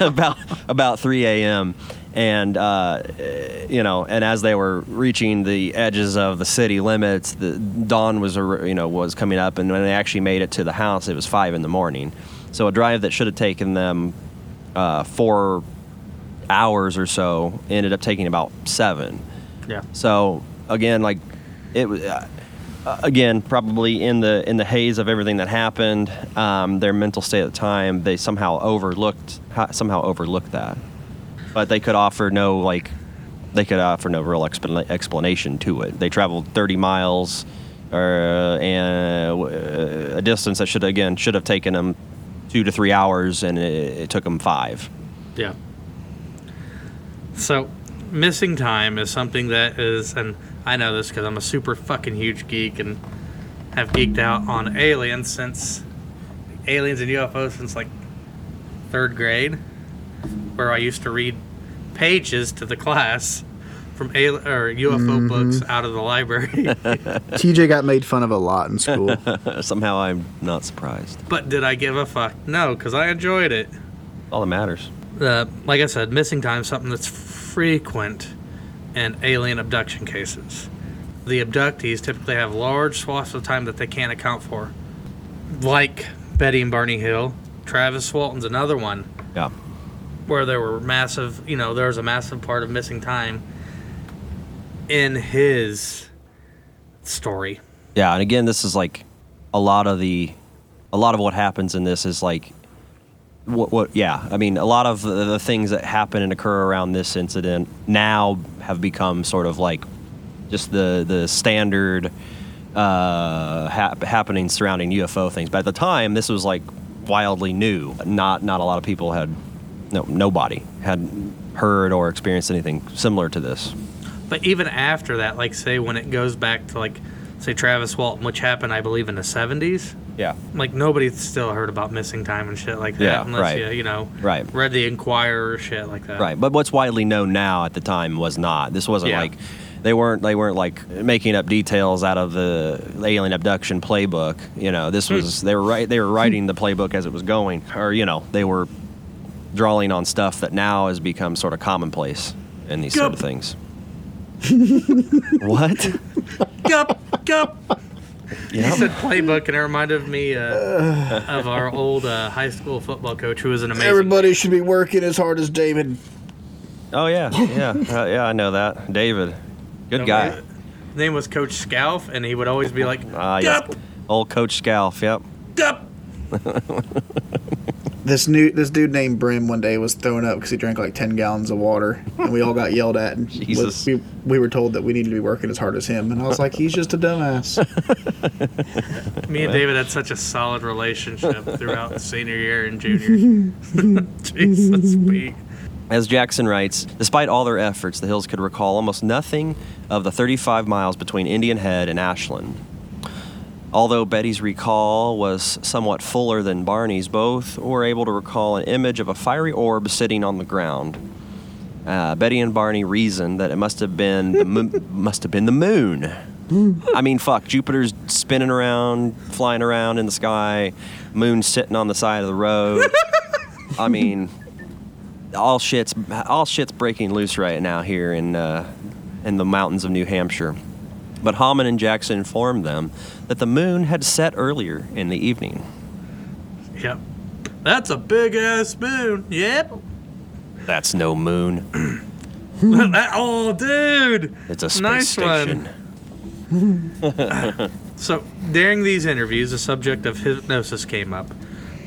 about about three a.m. and uh, you know, and as they were reaching the edges of the city limits, the dawn was you know was coming up, and when they actually made it to the house, it was five in the morning. So a drive that should have taken them uh, four hours or so ended up taking about seven. Yeah. So again, like it was. Uh, Uh, again, probably in the in the haze of everything that happened, um, their mental state at the time, they somehow overlooked somehow overlooked that, but they could offer no like, they could offer no real exp- explanation to it. They traveled thirty miles, or uh, and uh, a distance that should again should have taken them two to three hours, and it, it took them five. Yeah. So, missing time is something that is an. I know this because I'm a super fucking huge geek and have geeked out on aliens since aliens and U F Os since like third grade, where I used to read pages to the class from al- or U F O mm-hmm. books out of the library. T J got made fun of a lot in school. Somehow I'm not surprised. But did I give a fuck? No, because I enjoyed it. All that matters. Uh, like I said, missing time is something that's frequent. And alien abduction cases. The abductees typically have large swaths of time that they can't account for. Like Betty and Barney Hill. Travis Walton's another one. Yeah. Where there were massive, you know, there was a massive part of missing time in his story. Yeah, and again, this is like a lot of the, a lot of what happens in this is like, What, what? Yeah, I mean, a lot of the, the things that happen and occur around this incident now have become sort of like just the the standard uh, hap- happening surrounding U F O things. But at the time, this was like wildly new. Not not a lot of people had, no, nobody had heard or experienced anything similar to this. But even after that, like say when it goes back to like say, Travis Walton, which happened, I believe, in the seventies. Yeah. Like, nobody's still heard about missing time and shit like that yeah, unless right. you, you know, right. read the Inquirer or shit like that. Right. But what's widely known now at the time was not. This wasn't yeah. like... They weren't. They weren't like making up details out of the alien abduction playbook. You know, this was. They were right. They were writing the playbook as it was going, or you know, they were drawing on stuff that now has become sort of commonplace in these gup. sort of things. What? Gup gup. Yep. He said playbook, and it reminded me uh, of our old uh, high school football coach, who was an amazing. Everybody player. Should be working as hard as David. Oh yeah, yeah, uh, yeah. I know that, David. Good guy. His name was Coach Scalf, and he would always be like, uh, yep. Yes. Old Coach Scalf, yep. Yep. This new this dude named Brim one day was thrown up because he drank like ten gallons of water, and we all got yelled at. And Jesus. We, we were told that we needed to be working as hard as him, and I was like, he's just a dumbass. Me and David had such a solid relationship throughout senior year and junior. Jesus, me. As Jackson writes, despite all their efforts, the Hills could recall almost nothing of the thirty-five miles between Indian Head and Ashland. Although Betty's recall was somewhat fuller than Barney's, both were able to recall an image of a fiery orb sitting on the ground. Uh, Betty and Barney reasoned that it must have been the mo- must have been the moon. I mean, fuck, Jupiter's spinning around, flying around in the sky, moon sitting on the side of the road. I mean... All shit's all shit's breaking loose right now here in uh, in the mountains of New Hampshire. But Hohman and Jackson informed them that the moon had set earlier in the evening. Yep. That's a big-ass moon. Yep. That's no moon. Oh, dude. It's a space nice station. One. So, during these interviews, the subject of hypnosis came up.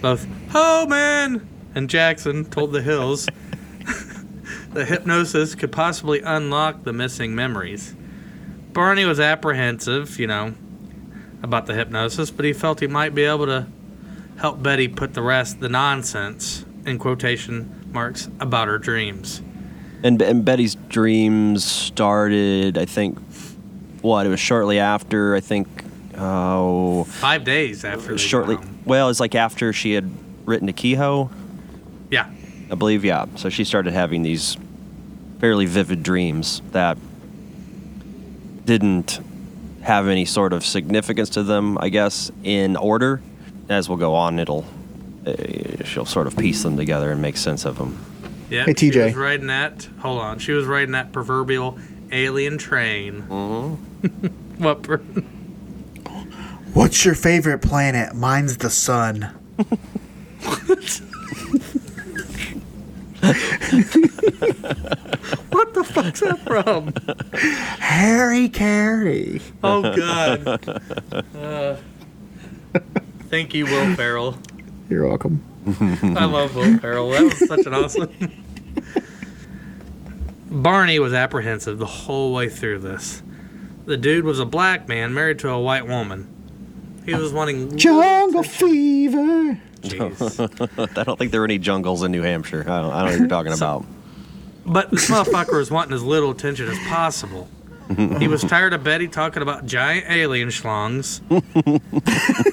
Both Hohman and Jackson told the Hills that hypnosis could possibly unlock the missing memories. Barney was apprehensive, you know, about the hypnosis, but he felt he might be able to help Betty put the rest, the nonsense, in quotation marks, about her dreams. And, and Betty's dreams started, I think, what, it was shortly after, I think, oh... Five days after. Shortly, well, it's like after she had written to Kehoe. Yeah. I believe, yeah. So she started having these fairly vivid dreams that didn't have any sort of significance to them, I guess, in order. As we'll go on, it'll uh, she'll sort of piece them together and make sense of them. Yeah. Hey, T J. She was riding that, hold on, she was riding that proverbial alien train. Mm-hmm. What? Per- What's your favorite planet? Mine's the sun. What the fuck's that from? Harry Carey. Oh, God. Uh, thank you, Will Ferrell. You're welcome. I love Will Ferrell. That was such an awesome... Barney was apprehensive the whole way through this. The dude was a black man married to a white woman. He was wanting... Jungle fever. Jeez. I don't think there are any jungles in New Hampshire. I don't, I don't know what you're talking so, about. But this motherfucker was wanting as little attention as possible. He was tired of Betty talking about giant alien schlongs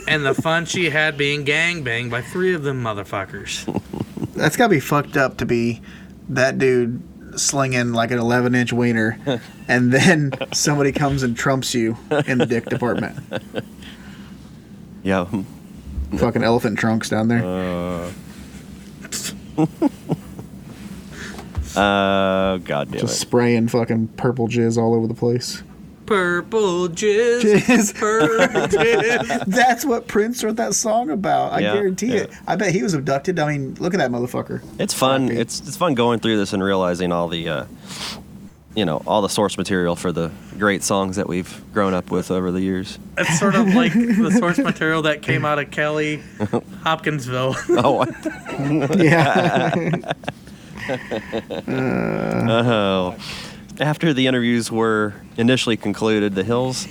and the fun she had being gangbanged by three of them motherfuckers. That's got to be fucked up to be that dude slinging like an eleven-inch wiener and then somebody comes and trumps you in the dick department. Yeah. Fucking elephant trunks down there. Uh, uh God damn it. Just spraying fucking purple jizz all over the place. Purple jizz. Jizz. Purple jizz. That's what Prince wrote that song about. I yeah, guarantee yeah. it. I bet he was abducted. I mean, look at that motherfucker. It's fun. Happy. It's it's fun going through this and realizing all the, uh, you know, all the source material for the great songs that we've grown up with over the years. It's sort of like the source material that came out of Kelly Hopkinsville. Oh, yeah. Oh. After the interviews were initially concluded, the Hills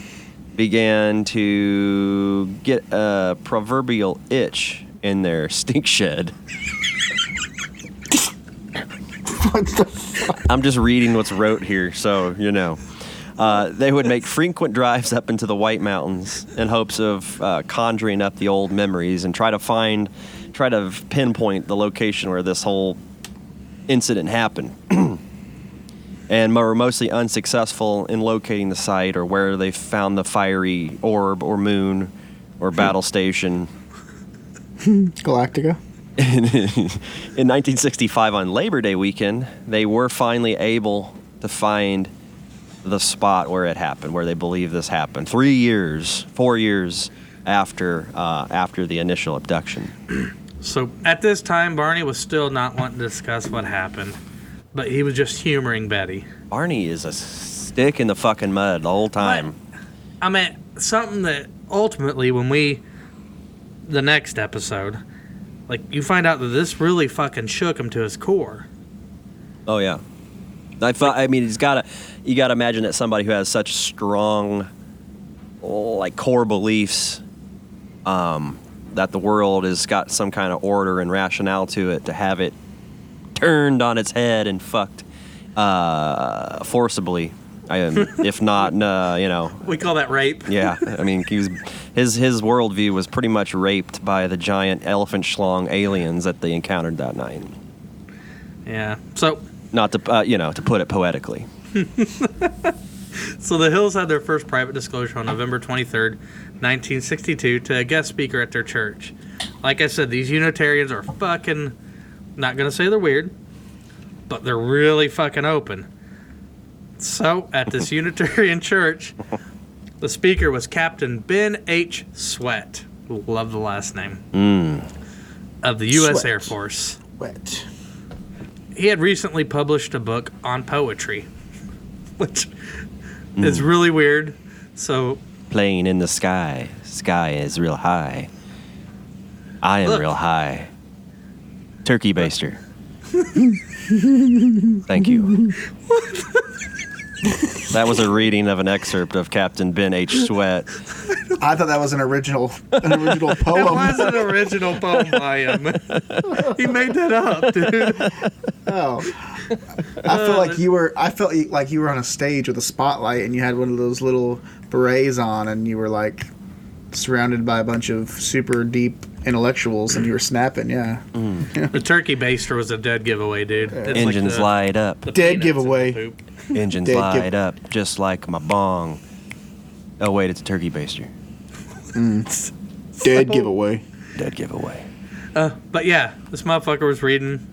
began to get a proverbial itch in their stink shed. What the fuck? I'm just reading what's wrote here, so you know. Uh, they would make frequent drives up into the White Mountains in hopes of uh, conjuring up the old memories and try to find, try to pinpoint the location where this whole incident happened. And were mostly unsuccessful in locating the site or where they found the fiery orb or moon or battle station. Galactica. In, in nineteen sixty-five, on Labor Day weekend, they were finally able to find the spot where it happened, where they believe this happened. Three years, four years after uh, after the initial abduction. So at this time, Barney was still not wanting to discuss what happened, but he was just humoring Betty. Barney is a stick in the fucking mud the whole time. But, I mean, something that ultimately, when we, the next episode, like, you find out that this really fucking shook him to his core. Oh, yeah. I, fu- I mean, he's gotta, you gotta imagine that somebody who has such strong, oh, like, core beliefs, um, that the world has got some kind of order and rationale to it, to have it turned on its head and fucked uh, forcibly. I, if not, uh, you know. We call that rape. Yeah, I mean, he was, his his worldview was pretty much raped by the giant elephant schlong aliens that they encountered that night. Yeah, so. Not to, uh, you know, to put it poetically. So the Hills had their first private disclosure on November twenty-third, nineteen sixty-two, to a guest speaker at their church. Like I said, these Unitarians are fucking, not going to say they're weird, but they're really fucking open. So, at this Unitarian church, the speaker was Captain Ben H. Sweat. Love the last name. Mm. Of the U S Sweat. Air Force. Sweat. He had recently published a book on poetry, which mm. is really weird. So, playing in the sky. Sky is real high. I am look. real high. Turkey baster. Thank you. What? That was a reading of an excerpt of Captain Ben H. Sweat. I thought that was an original, an original poem. It was an original poem by him. He made that up, dude. Oh, I feel like you were. I felt like you were on a stage with a spotlight, and you had one of those little berets on, and you were like surrounded by a bunch of super deep intellectuals, and you were snapping. Yeah. Mm. Yeah. The turkey baster was a dead giveaway, dude. Yeah. Engines like the, light up. Dead giveaway. Engines Dead light give- up just like my bong. Oh wait, it's a turkey baster. Mm. Dead so, giveaway. Dead giveaway. Uh, but yeah, this motherfucker was reading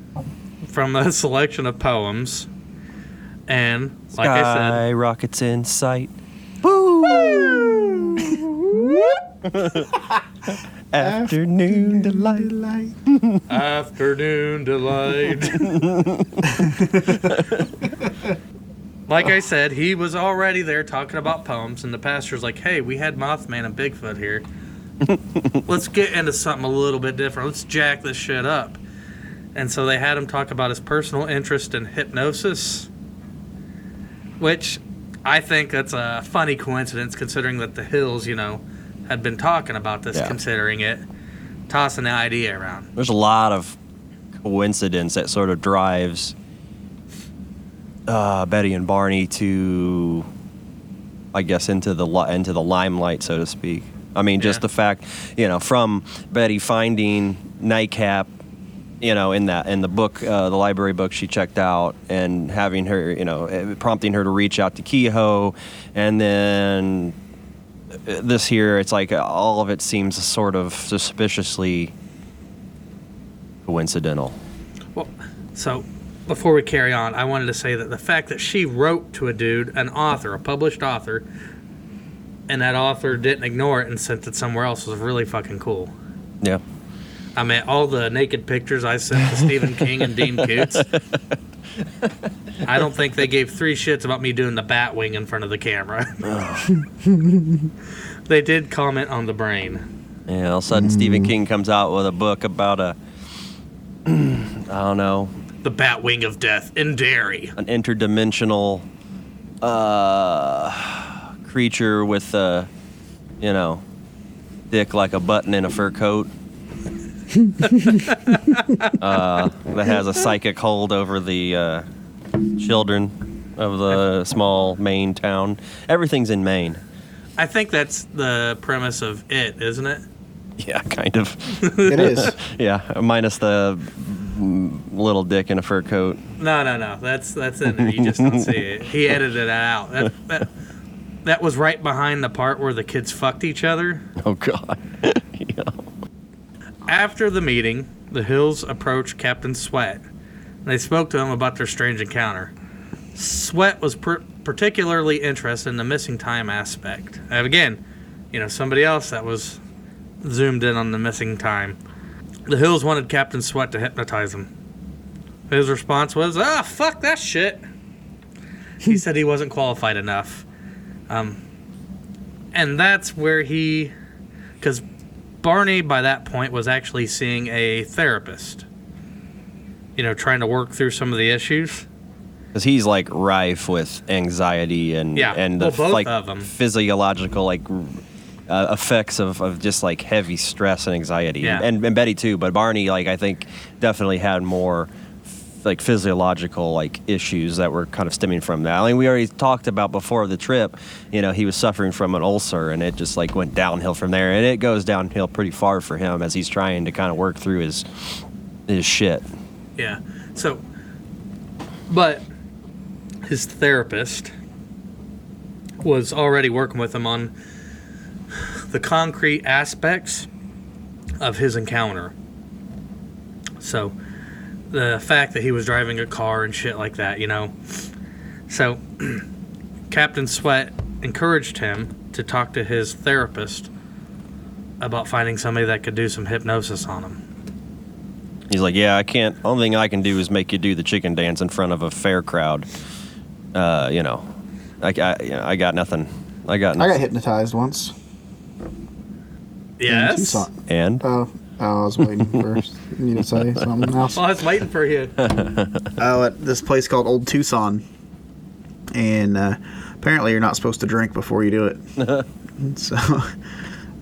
from a selection of poems, and like Sky I said, sky rockets in sight. Woo! Afternoon delight. Afternoon delight. Like I said, he was already there talking about poems, and the pastor's like, hey, we had Mothman and Bigfoot here. Let's get into something a little bit different. Let's jack this shit up. And so they had him talk about his personal interest in hypnosis, which I think that's a funny coincidence considering that the Hills, you know, had been talking about this, yeah. considering it, tossing the idea around. There's a lot of coincidence that sort of drives Uh, Betty and Barney to, I guess, into the li- into the limelight, so to speak. I mean, just yeah. the fact, you know, from Betty finding NICAP, you know, in that in the book, uh, the library book she checked out, and having her, you know, prompting her to reach out to Kehoe, and then this here, it's like all of it seems sort of suspiciously coincidental. Well, so. Before we carry on, I wanted to say that the fact that she wrote to a dude, an author, a published author, and that author didn't ignore it and sent it somewhere else was really fucking cool. Yeah. I mean, all the naked pictures I sent to Stephen King and Dean Koontz, I don't think they gave three shits about me doing the bat wing in front of the camera. Oh. They did comment on the brain. Yeah, all of a sudden mm. Stephen King comes out with a book about a, I don't know, the bat wing of death in Derry. An interdimensional uh, creature with a, you know, dick like a button in a fur coat. uh, that has a psychic hold over the uh, children. of the small Maine town. Everything's in Maine. I think that's the premise of it, isn't it? Yeah, kind of. It is. Yeah, minus the little dick in a fur coat. No, no, no. That's that's in there. You just don't see it. He edited it out. That, that, that was right behind the part where the kids fucked each other. Oh, God. Yeah. After the meeting, the Hills approached Captain Sweat. They spoke to him about their strange encounter. Sweat was per- particularly interested in the missing time aspect. And again, you know, somebody else that was zoomed in on the missing time. The Hills wanted Captain Sweat to hypnotize him. His response was, ah, oh, fuck that shit. He said he wasn't qualified enough. Um, and that's where he... Because Barney, by that point, was actually seeing a therapist. You know, trying to work through some of the issues. Because he's, like, rife with anxiety and, yeah. and well, the both like of them. physiological, like... Uh, effects of, of just like heavy stress and anxiety, yeah. and, and Betty too, but Barney, like, I think definitely had more f- like physiological like issues that were kind of stemming from that. I mean, we already talked about before the trip, you know, he was suffering from an ulcer, and it just like went downhill from there, and it goes downhill pretty far for him as he's trying to kind of work through his his shit. Yeah. So, but his therapist was already working with him on the concrete aspects of his encounter. So, the fact that he was driving a car and shit like that, you know. So, Captain Sweat encouraged him to talk to his therapist about finding somebody that could do some hypnosis on him. He's like, yeah, I can't, only thing I can do is make you do the chicken dance in front of a fair crowd. Uh, you know, I, I, you know, I got nothing. I got nothing. I got hypnotized once. Yes. And? Oh, oh, I was waiting for you to say something else. Well, I was waiting for you. Oh, at this place called Old Tucson. And uh, apparently you're not supposed to drink before you do it. So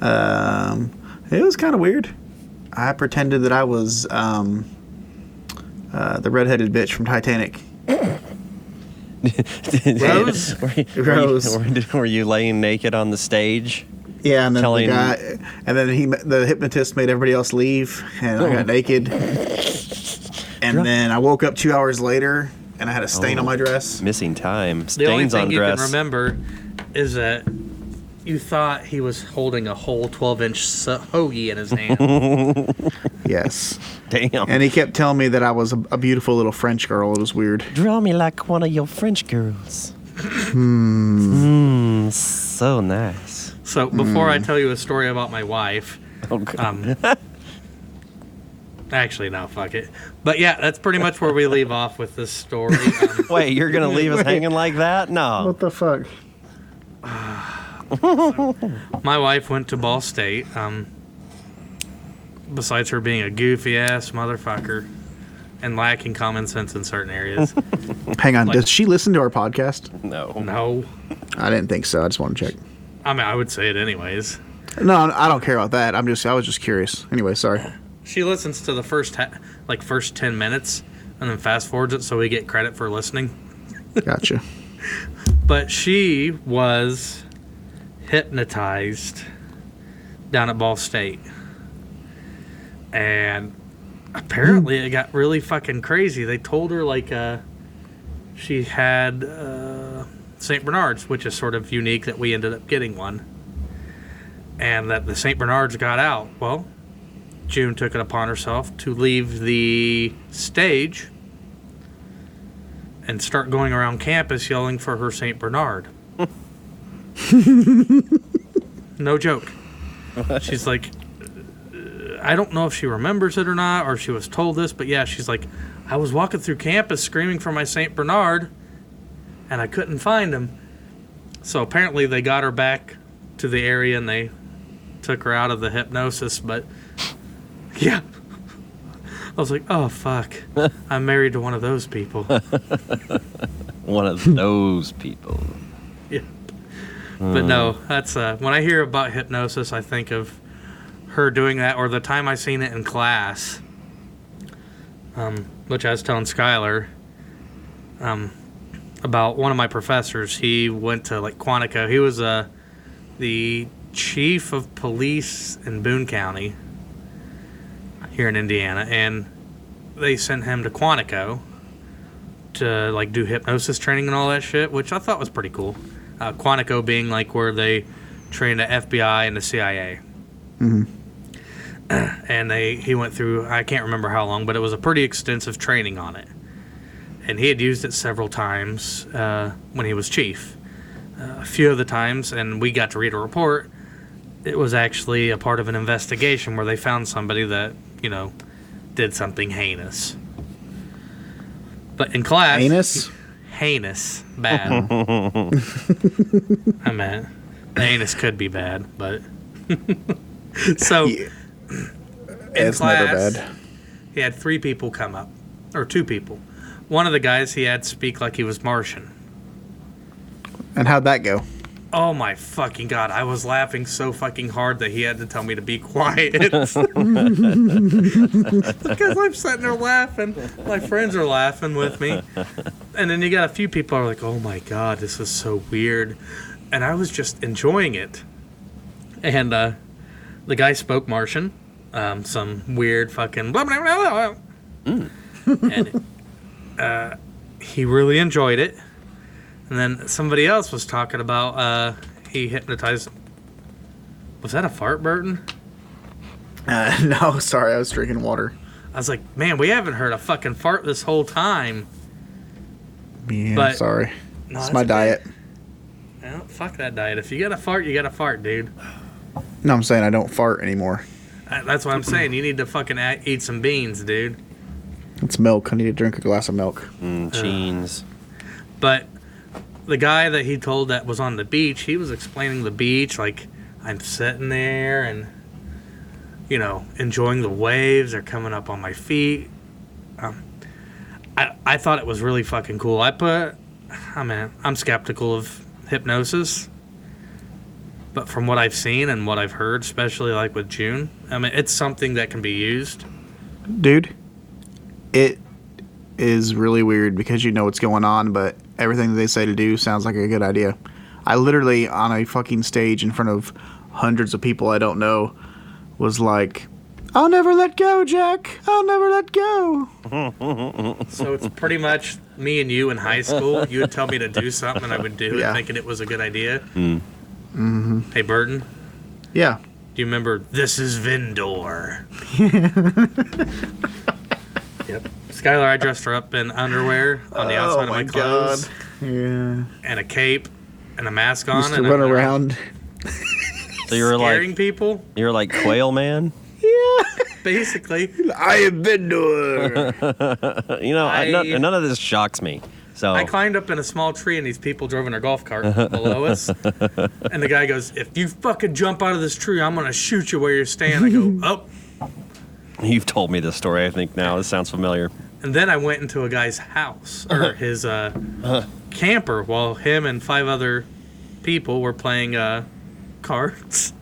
um, it was kind of weird. I pretended that I was um, uh, the redheaded bitch from Titanic. Rose? Were you, Rose. Were you, were you laying naked on the stage? Yeah, and then the guy, and then he, the hypnotist made everybody else leave, and I got naked. And then I woke up two hours later, and I had a stain oh, on my dress. Missing time, stains on dress. The only thing you can remember is that you thought he was holding a whole twelve-inch hoagie in his hand. Yes. Damn. And he kept telling me that I was a, a beautiful little French girl. It was weird. Draw me like one of your French girls. Hmm. Mm, so nice. So, before mm. I tell you a story about my wife... Oh, God. Um, actually, no, fuck it. But, yeah, that's pretty much where we leave off with this story. Um, Wait, you're going to leave us Wait. hanging like that? No. What the fuck? So, my wife went to Ball State. Um, besides her being a goofy-ass motherfucker and lacking common sense in certain areas. Hang on. Like, does she listen to our podcast? No. No. I didn't think so. I just want to check. I mean, I would say it anyways. No, I don't care about that. I'm just, I was just curious. Anyway, sorry. She listens to the first, ha- like, first ten minutes and then fast forwards it so we get credit for listening. Gotcha. But she was hypnotized down at Ball State. And apparently it got really fucking crazy. They told her, like, uh, she had... Uh, Saint Bernard's, which is sort of unique that we ended up getting one, and that the Saint Bernard's got out. Well, June took it upon herself to leave the stage and start going around campus yelling for her Saint Bernard. No joke. She's like, I don't know if she remembers it or not, or she was told this, but yeah, she's like, I was walking through campus screaming for my Saint Bernard, and I couldn't find him. So apparently they got her back to the area and they took her out of the hypnosis. But, yeah. I was like, oh, fuck. I'm married to one of those people. One of those people. Yeah. Mm. But, no, that's uh, when I hear about hypnosis, I think of her doing that or the time I seen it in class, um, which I was telling Skylar. Um... about one of my professors. He went to like Quantico. He was uh, the chief of police in Boone County here in Indiana, and they sent him to Quantico to like do hypnosis training and all that shit, which I thought was pretty cool. Uh, Quantico being like where they trained the F B I and the C I A. Mm-hmm. And they he went through, I can't remember how long, but it was a pretty extensive training on it. And he had used it several times uh, when he was chief. Uh, a few of the times, and we got to read a report, it was actually a part of an investigation where they found somebody that, you know, did something heinous. But in class... Heinous? Heinous. Bad. I meant, heinous could be bad, but... So... Yeah. In it's class, never bad. He had three people come up, or two people. One of the guys he had speak like he was Martian. And how'd that go? Oh my fucking god! I was laughing so fucking hard that he had to tell me to be quiet because I'm sitting there laughing. My friends are laughing with me, and then you got a few people who are like, "Oh my god, this is so weird," and I was just enjoying it. And uh, the guy spoke Martian. Um, some weird fucking blah, blah, blah, blah. Mm. And uh, he really enjoyed it. And then somebody else was talking about uh, he hypnotized. Was that a fart, Burton? Uh, no, sorry, I was drinking water. I was like, man, we haven't heard a fucking fart this whole time. Man, but, sorry. No, it's my okay. diet. Well, fuck that diet. If you got to fart, you got to fart, dude. No, I'm saying I don't fart anymore. That's what I'm saying. You need to fucking eat some beans, dude. It's milk. I need to drink a glass of milk. Mm, jeans. Uh, but the guy that he told that was on the beach, he was explaining the beach. Like, I'm sitting there and, you know, enjoying the waves. They're coming up on my feet. Um, I I thought it was really fucking cool. I put, I mean, I'm skeptical of hypnosis. But from what I've seen and what I've heard, especially like with June, I mean, it's something that can be used. Dude, it is really weird because you know what's going on, but everything that they say to do sounds like a good idea. I literally, on a fucking stage in front of hundreds of people I don't know, was like, I'll never let go, Jack. I'll never let go. So it's pretty much me and you in high school. You would tell me to do something and I would do yeah. it, thinking it was a good idea. Mm. Mm-hmm. Hey, Burton? Yeah. Do you remember, this is Vindor? Yep. Skylar, I dressed her up in underwear on the outside oh of my, my clothes. God. Yeah. And a cape and a mask on. Used to and run around. So you were scaring like, people? You were like Quail Man? Yeah. Basically. I am Vindor. You know, I, none, none of this shocks me. So. I climbed up in a small tree, and these people drove in their golf cart below us. And the guy goes, if you fucking jump out of this tree, I'm going to shoot you where you're standing. I go, oh. You've told me this story, I think, now. It sounds familiar. And then I went into a guy's house, or his uh, uh-huh. camper, while him and five other people were playing uh, cards.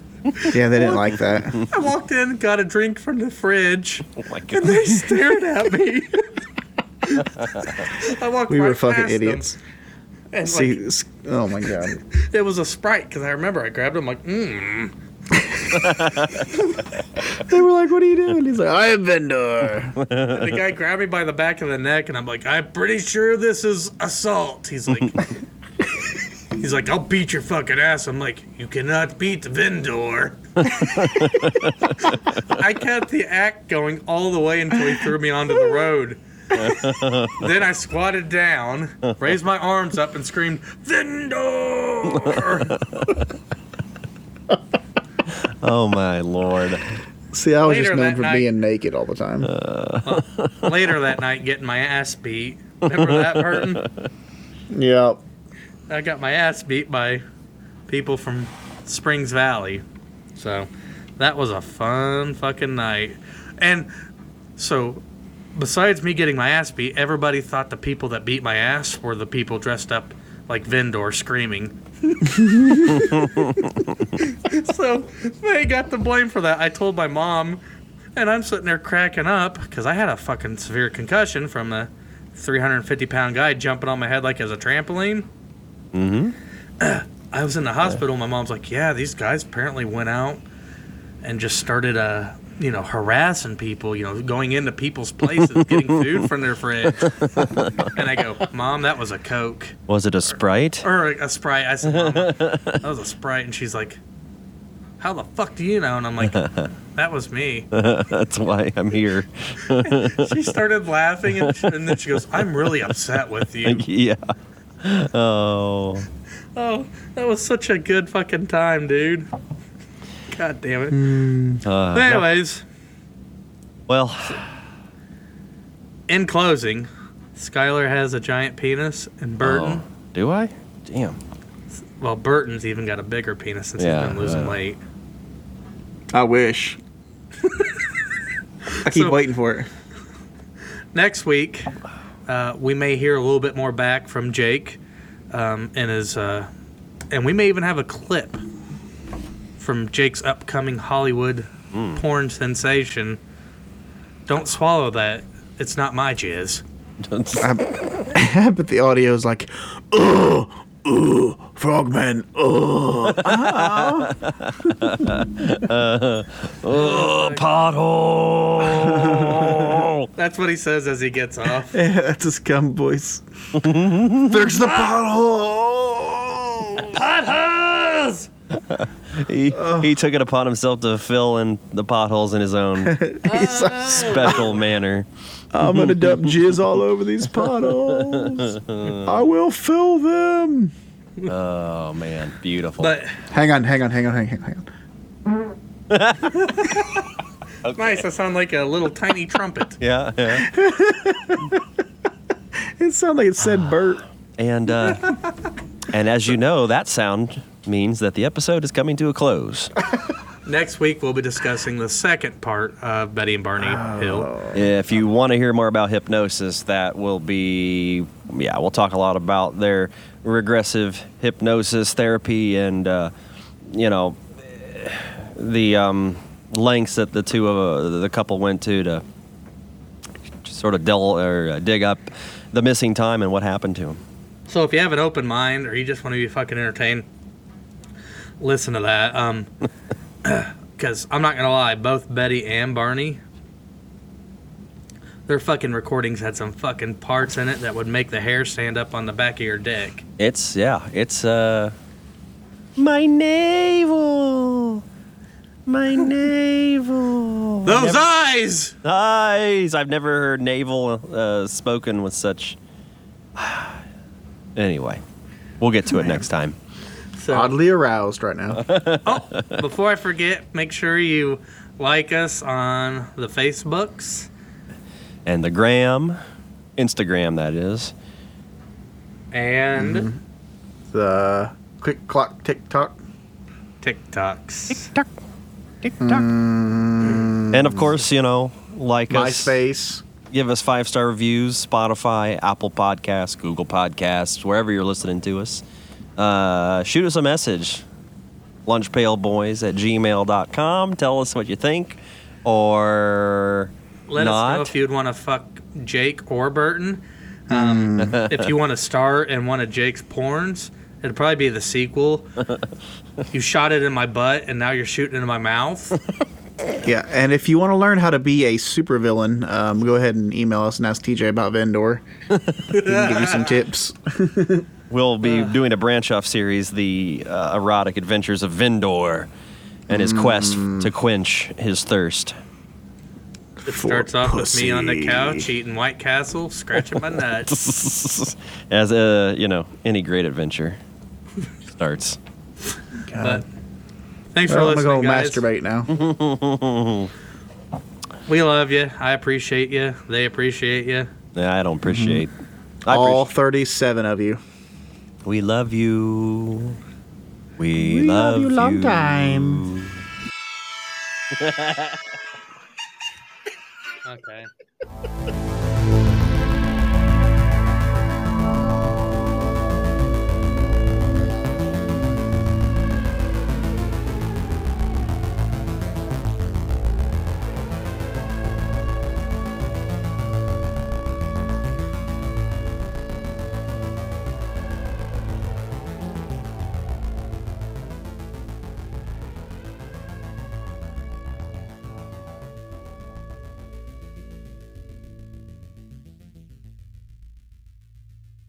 Yeah, they didn't like that. I walked in, got a drink from the fridge, oh my God. And they stared at me. I walked we right were fucking idiots. And see, like, oh my god! It was a Sprite because I remember I grabbed him like, mmm. They were like, "What are you doing?" He's like, "I am Vindor." And the guy grabbed me by the back of the neck, and I'm like, "I'm pretty sure this is assault." He's like, "He's like, I'll beat your fucking ass." I'm like, "You cannot beat Vindor." I kept the act going all the way until he threw me onto the road. Then I squatted down, raised my arms up, and screamed, Vindor! Oh, my Lord. See, I was later just known for night, being naked all the time. Uh, well, later that night, getting my ass beat. Remember that, Burton? Yep. I got my ass beat by people from Springs Valley. So, that was a fun fucking night. And so... Besides me getting my ass beat, everybody thought the people that beat my ass were the people dressed up like Vindor screaming. So they got the blame for that. I told my mom, and I'm sitting there cracking up because I had a fucking severe concussion from the three hundred fifty pound guy jumping on my head like as a trampoline. Mm-hmm. I was in the hospital. My mom's like, yeah, these guys apparently went out and just started, uh, you know, harassing people, you know, going into people's places, getting food from their fridge. And I go, Mom, that was a Coke. Was it a Sprite? Or, or a, a Sprite. I said, Mom, that was a Sprite. And she's like, how the fuck do you know? And I'm like, that was me. That's why I'm here. She started laughing, and, she, and then she goes, I'm really upset with you. Yeah. Oh. Oh, that was such a good fucking time, dude. God damn it. Mm, uh, anyways. No. Well. In closing, Skylar has a giant penis, and Burton. Oh, do I? Damn. Well, Burton's even got a bigger penis since yeah, he's been losing uh, weight. I wish. I keep so, waiting for it. Next week, uh, we may hear a little bit more back from Jake. Um, and his, uh, and we may even have a clip from Jake's upcoming Hollywood mm. porn sensation. Don't swallow that; it's not my jizz. I, I bet the audio is like, "Ugh, ugh, frogman, ugh, ah, uh, uh, pothole." That's what he says as he gets off. Yeah, that's his cum voice. There's the pothole. Potholes. he oh. he took it upon himself to fill in the potholes in his own uh, special manner. I'm gonna dump jizz all over these potholes. I will fill them. Oh man, beautiful. But hang on, hang on, hang on, hang on, hang on. Okay. Nice. I sound like a little tiny trumpet. Yeah, yeah. It sounded like it said Bert. And uh, and as you know, that sound means that the episode is coming to a close. Next week, we'll be discussing the second part of Betty and Barney oh. Hill. If you want to hear more about hypnosis, that will be, yeah, we'll talk a lot about their regressive hypnosis therapy and, uh, you know, the um, lengths that the two of uh, the couple went to to sort of del- or, uh, dig up the missing time and what happened to them. So if you have an open mind or you just want to be fucking entertained, listen to that. Um... Because I'm not going to lie, both Betty and Barney, their fucking recordings had some fucking parts in it that would make the hair stand up on the back of your dick. It's, yeah, it's, uh... my navel! My navel! Those never, eyes! Eyes! I've never heard navel uh, spoken with such... Anyway, we'll get to it next time. So, oddly aroused right now. Oh, before I forget, make sure you like us on the Facebooks. And the Gram. Instagram, that is. And mm-hmm. the Click Clock TikTok. TikToks. TikTok. TikTok. Mm-hmm. And, of course, you know, like MySpace. us. MySpace. Give us five-star reviews. Spotify, Apple Podcasts, Google Podcasts, wherever you're listening to us. Uh, shoot us a message, lunchpailboys at gmail dot com. Tell us what you think, or Let not. us know if you'd want to fuck Jake or Burton. Um, if you want to star in one of Jake's porns, it'd probably be the sequel. You shot it in my butt, and now you're shooting it in my mouth. Yeah, and if you want to learn how to be a supervillain, um, go ahead and email us and ask T J about Vendor. He can give you some tips. We'll be uh, doing a branch-off series, The uh, Erotic Adventures of Vendor and his mm. quest to quench his thirst. It For starts off pussy. with me on the couch eating White Castle, scratching my nuts. As, uh, you know, any great adventure starts. God. But Thanks well, for listening, guys. I'm going to go masturbate now. We love you. I appreciate you. They appreciate you. Yeah, I don't appreciate. Mm-hmm. I All appreciate. thirty-seven of you. We love you. We, we love, love you. Long you. time. Okay.